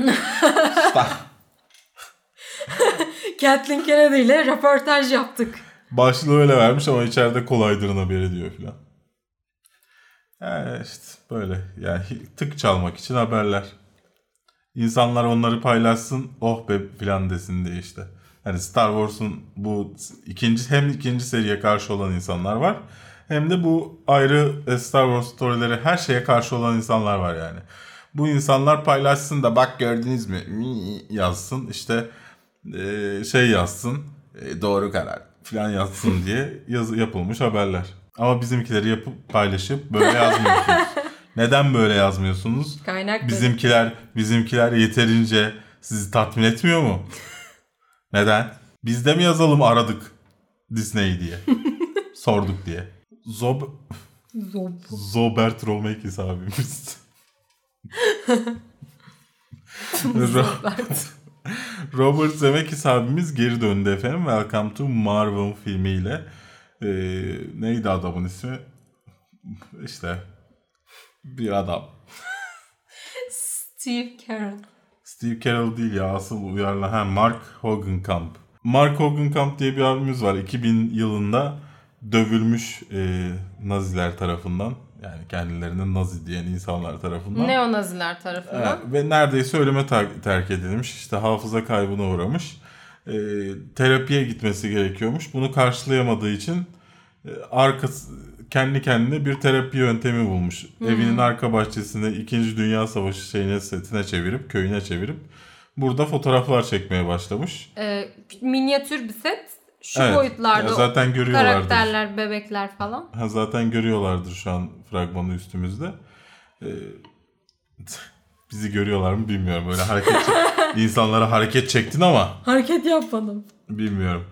Kathleen Kennedy ile röportaj yaptık. Başlığı öyle vermiş ama içeride Collider'ın haberi diyor filan. Yani işte böyle yani tık çalmak için haberler. İnsanlar onları paylaşsın oh be filan desin diye işte. Hani Star Wars'un bu ikinci seriye karşı olan insanlar var. Hem de bu ayrı Star Wars storyleri her şeye karşı olan insanlar var yani. Bu insanlar paylaşsın da bak gördünüz mü yazsın işte yazsın doğru karar filan yazsın diye yapılmış haberler. Ama bizimkileri yapıp paylaşıp böyle yazmıyorsunuz. Neden böyle yazmıyorsunuz? Kaynak bizimkiler yeterince sizi tatmin etmiyor mu? Neden? Biz de mi yazalım aradık Disney'i diye. Sorduk diye. Robert Zemeckis abimiz. Robert Zemeckis abimiz geri döndü efendim. Welcome to Marvel filmiyle. Neydi adamın ismi? İşte bir adam. Steve Carell değil ya asıl uyarlanan Mark Hogenkamp. Mark Hogenkamp diye bir abimiz var. 2000 yılında dövülmüş Naziler tarafından. Yani kendilerine Nazi diyen insanlar tarafından. Neo-Naziler tarafından. Ve neredeyse ölüme terk edilmiş. İşte hafıza kaybına uğramış. Terapiye gitmesi gerekiyormuş. Bunu karşılayamadığı için kendi kendine bir terapi yöntemi bulmuş. Hmm. Evinin arka bahçesinde 2. Dünya Savaşı setine çevirip, köyüne çevirip burada fotoğraflar çekmeye başlamış. Minyatür bir set. Boyutlarda zaten karakterler, bebekler falan. Zaten görüyorlardır şu an fragmanı üstümüzde. Bizi görüyorlar mı bilmiyorum. Böyle insanlara hareket çektin ama. Hareket yapmadım. Bilmiyorum.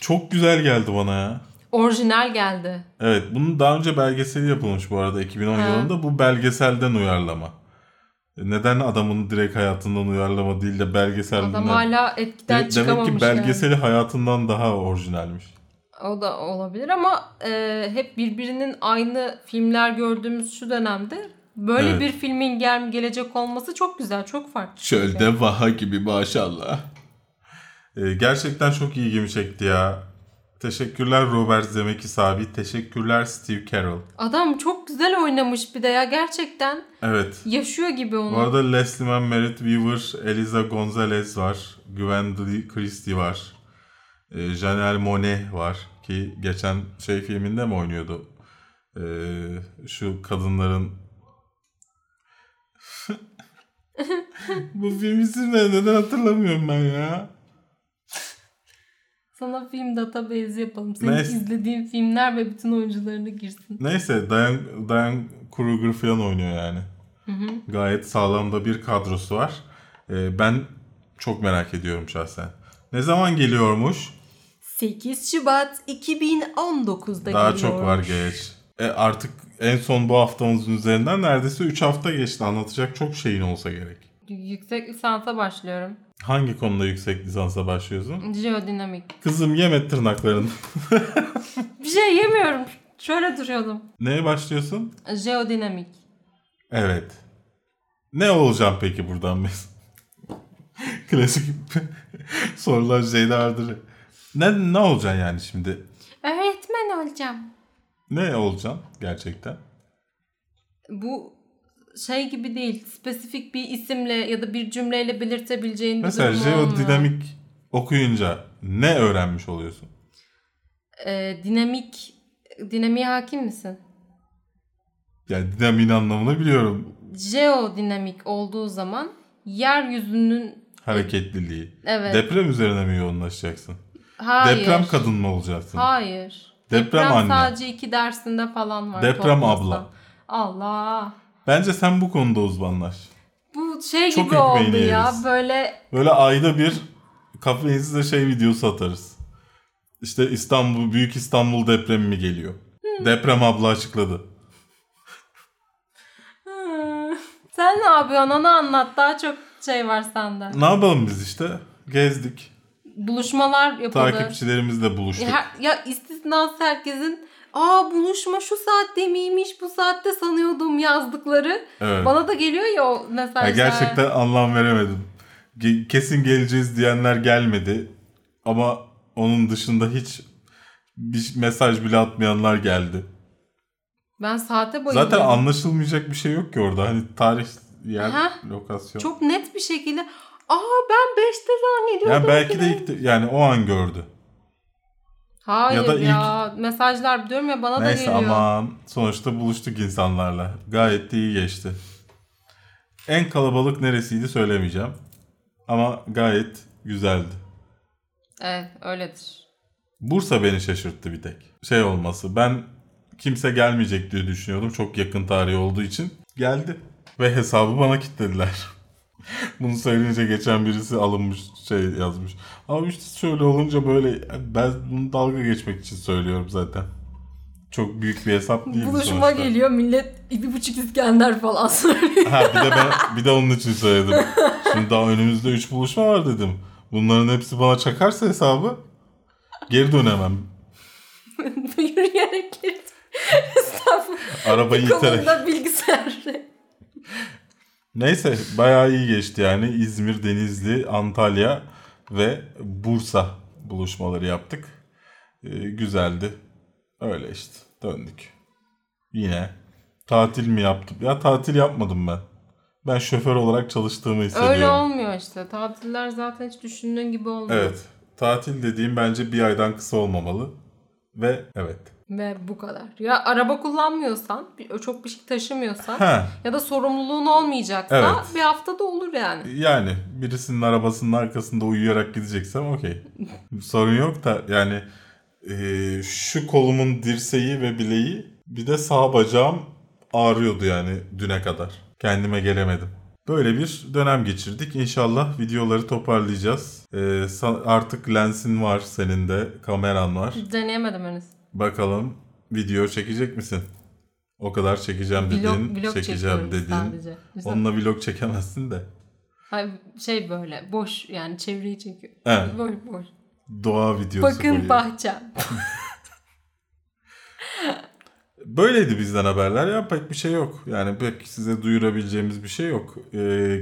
Çok güzel geldi bana ya. Orijinal geldi. Evet. Bunun daha önce belgeseli yapılmış bu arada. 2010 yılında bu belgeselden uyarlama. Neden adamın direkt hayatından uyarlama değil de belgeselden. Adam hala etkiden çıkamamış. Demek ki belgeseli yani. Hayatından daha orijinalmiş. O da olabilir ama hep birbirinin aynı filmler gördüğümüz şu dönemde. Böyle evet. Bir filmin gelecek olması çok güzel, çok farklı. Çölde şey. Vaha gibi maşallah. Gerçekten çok ilgimi çekti ya. Teşekkürler Robert Zemeckis abi. Teşekkürler Steve Carell. Adam çok güzel oynamış bir de ya gerçekten. Evet. Yaşıyor gibi onu. Bu arada Leslie Mann, Merritt Weaver, Eliza Gonzalez var. Gwen Christie var. Janelle Monáe var ki geçen filminde mi oynuyordu? Şu kadınların bu film ismini neden hatırlamıyorum ben ya? Sana film database yapalım. Senin izlediğin filmler ve bütün oyuncularına girsin. Neyse Diane Kruger falan oynuyor yani. Hı-hı. Gayet sağlam da bir kadrosu var. Ben çok merak ediyorum şahsen. Ne zaman geliyormuş? 8 Şubat 2019'da geliyor. Daha geliyormuş. Çok var geç. Artık en son bu haftamızın üzerinden neredeyse 3 hafta geçti. Anlatacak çok şeyin olsa gerek. Yüksek lisansa başlıyorum. Hangi konuda yüksek lisansa başlıyorsun? Jeodinamik. Kızım yeme tırnaklarını. Bir şey yemiyorum. Şöyle duruyordum. Neye başlıyorsun? Jeodinamik. Evet. Ne olacağım peki buradan biz? Klasik sorular şeyde vardır. Ne olacaksın yani şimdi? Öğretmen olacağım. Ne olacaksın gerçekten? Bu şey gibi değil. Spesifik bir isimle ya da bir cümleyle belirtebileceğin bir durum olmuyor. Mesela jeodinamik okuyunca ne öğrenmiş oluyorsun? Dinamiğe hakim misin? Yani dinamiğin anlamını biliyorum. Jeodinamik olduğu zaman yeryüzünün hareketliliği. Evet. Deprem üzerine mi yoğunlaşacaksın? Hayır. Deprem kadın mı olacaksın? Hayır. Deprem anne. Sadece 2 dersinde falan var. Deprem toplumda. Abla. Allah. Bence sen bu konuda uzmanlaş. Bu şey çok gibi oldu ya yeriz. Böyle ayda bir kafeinizde şey videosu atarız. İşte İstanbul, Büyük İstanbul depremi mi geliyor? Deprem abla açıkladı. Sen ne yapıyorsun? Onu anlat. Daha çok şey var sende. Ne yapalım biz işte? Gezdik. Buluşmalar yapıldı. Takipçilerimizle buluştuk. Ya istisnasız herkesin buluşma şu saatte miymiş, bu saatte sanıyordum yazdıkları. Evet. Bana da geliyor ya o mesajlar. Ya gerçekten anlam veremedim. Kesin geleceğiz diyenler gelmedi. Ama onun dışında hiç bir mesaj bile atmayanlar geldi. Ben saate bayılıyorum. Zaten anlaşılmayacak bir şey yok ki orada. Hani tarih, yer, lokasyon. Çok net bir şekilde. Ben 5'te zannediyordum. Yani belki de ilk yani o an gördü. Hayır ya. Mesajlar diyorum ya bana da geliyor. Neyse aman. Sonuçta buluştuk insanlarla. Gayet de iyi geçti. En kalabalık neresiydi söylemeyeceğim. Ama gayet güzeldi. Evet öyledir. Bursa beni şaşırttı bir tek. Şey olması. Ben kimse gelmeyecek diye düşünüyordum. Çok yakın tarih olduğu için. Geldi. Ve hesabı bana kilitlediler. Bunu söyleyince geçen birisi alınmış şey yazmış. Abi işte şöyle olunca böyle, ben bunu dalga geçmek için söylüyorum zaten. Çok büyük bir hesap değil sonuçta. Buluşma geliyor millet 1,5 İskender falan söylüyor. Bir de onun için söyledim. Şimdi daha önümüzde 3 buluşma var dedim. Bunların hepsi bana çakarsa hesabı geri dönemem. Yürüyerek geri arabayı iterek. Kolumda bilgisayarla. Neyse bayağı iyi geçti yani. İzmir, Denizli, Antalya ve Bursa buluşmaları yaptık. Güzeldi. Öyle işte döndük. Yine tatil mi yaptım? Ya tatil yapmadım ben. Ben şoför olarak çalıştığımı hissediyorum. Öyle olmuyor işte. Tatiller zaten hiç düşündüğün gibi olmuyor. Evet. Tatil dediğim bence bir aydan kısa olmamalı. Ve evet. Ve bu kadar. Ya araba kullanmıyorsan, çok bir şey taşımıyorsan ya da sorumluluğun olmayacaksa bir hafta da olur yani. Yani birisinin arabasının arkasında uyuyarak gideceksem okey. Sorun yok da yani şu kolumun dirseği ve bileği, bir de sağ bacağım ağrıyordu yani düne kadar. Kendime gelemedim. Böyle bir dönem geçirdik. İnşallah videoları toparlayacağız. Artık lensin var senin de, kameran var. Deneyemedim henüz. Bakalım video çekecek misin? O kadar çekeceğim dedin, vlog çekeceğim dedin. Sadece. Onunla vlog çekemezsin de. Hayır, şey böyle boş yani çevreyi çekiyor. Evet. Boş. Doğa videosu. Bakın koyuyor. Bahçem. Böyleydi bizden haberler ya, pek bir şey yok. Yani pek size duyurabileceğimiz bir şey yok.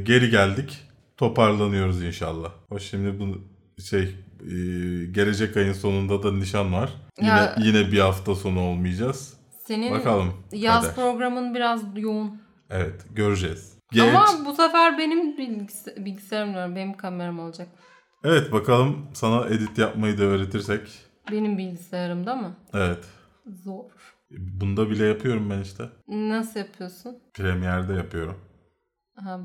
Geri geldik, toparlanıyoruz inşallah. Şimdi bu gelecek ayın sonunda da nişan var. Yine bir hafta sonu olmayacağız. Senin bakalım, yaz programın biraz yoğun. Evet, göreceğiz. Ama bu sefer benim bilgisayarım diyorum, benim kameram olacak. Evet, bakalım sana edit yapmayı da öğretirsek. Benim bilgisayarımda mı? Evet. Zor. Bunda bile yapıyorum ben işte. Nasıl yapıyorsun? Premiere'de yapıyorum.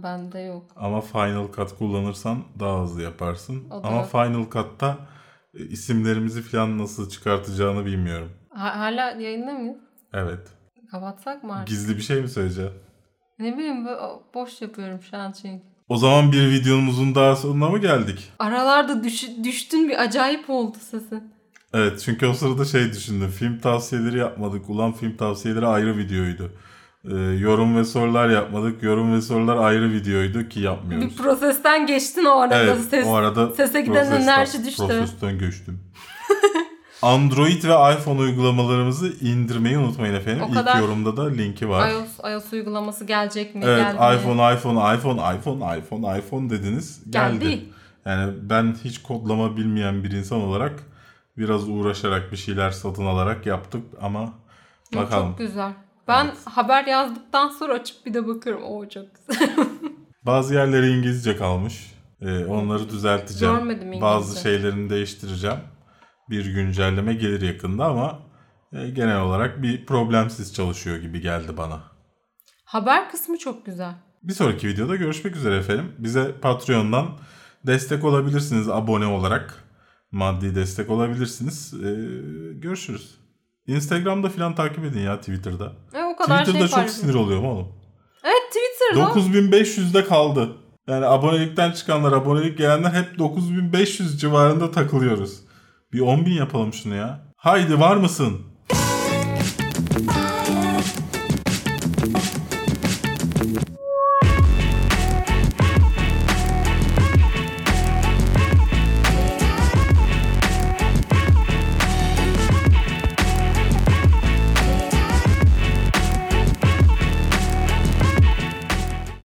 Bende yok. Ama Final Cut kullanırsan daha hızlı yaparsın. Ama Final Cut'ta isimlerimizi falan nasıl çıkartacağını bilmiyorum. Hala yayında mıyız? Evet. Kapatsak mı artık? Gizli bir şey mi söyleyeceğim? Ne bileyim, boş yapıyorum şu an çünkü. O zaman bir videomuzun daha sonuna mı geldik? Aralarda düştün, bir acayip oldu sesin. Evet, çünkü o sırada şey düşündüm. Film tavsiyeleri yapmadık. Ulan film tavsiyeleri ayrı videoydu. Yorum ve sorular yapmadık. Yorum ve sorular ayrı videoydu ki yapmıyoruz. Bir prosesten geçtin o arada. Evet, o arada sese giden enerji düştü. Prosesten geçtim. Android ve iPhone uygulamalarımızı indirmeyi unutmayın efendim. İlk yorumda da linki var. iOS uygulaması gelecek mi? Evet, iPhone dediniz. Geldi. Yani ben hiç kodlama bilmeyen bir insan olarak biraz uğraşarak bir şeyler satın alarak yaptık ama bakalım. Çok güzel. Ben haber yazdıktan sonra açıp bir de bakıyorum. O çok güzel. Bazı yerleri İngilizce kalmış. Onları düzelteceğim. Görmedim İngilizce. Bazı şeylerini değiştireceğim. Bir güncelleme gelir yakında ama genel olarak bir problemsiz çalışıyor gibi geldi bana. Haber kısmı çok güzel. Bir sonraki videoda görüşmek üzere efendim. Bize Patreon'dan destek olabilirsiniz abone olarak. Maddi destek olabilirsiniz. Görüşürüz. Instagram'da falan takip edin ya, Twitter'da. O kadar Twitter'da çok sinir oluyorum oğlum. Evet, Twitter'da. 9500'de kaldı. Yani abonelikten çıkanlar, abonelik gelenler hep 9500 civarında takılıyoruz. Bir 10.000 yapalım şunu ya. Haydi var mısın?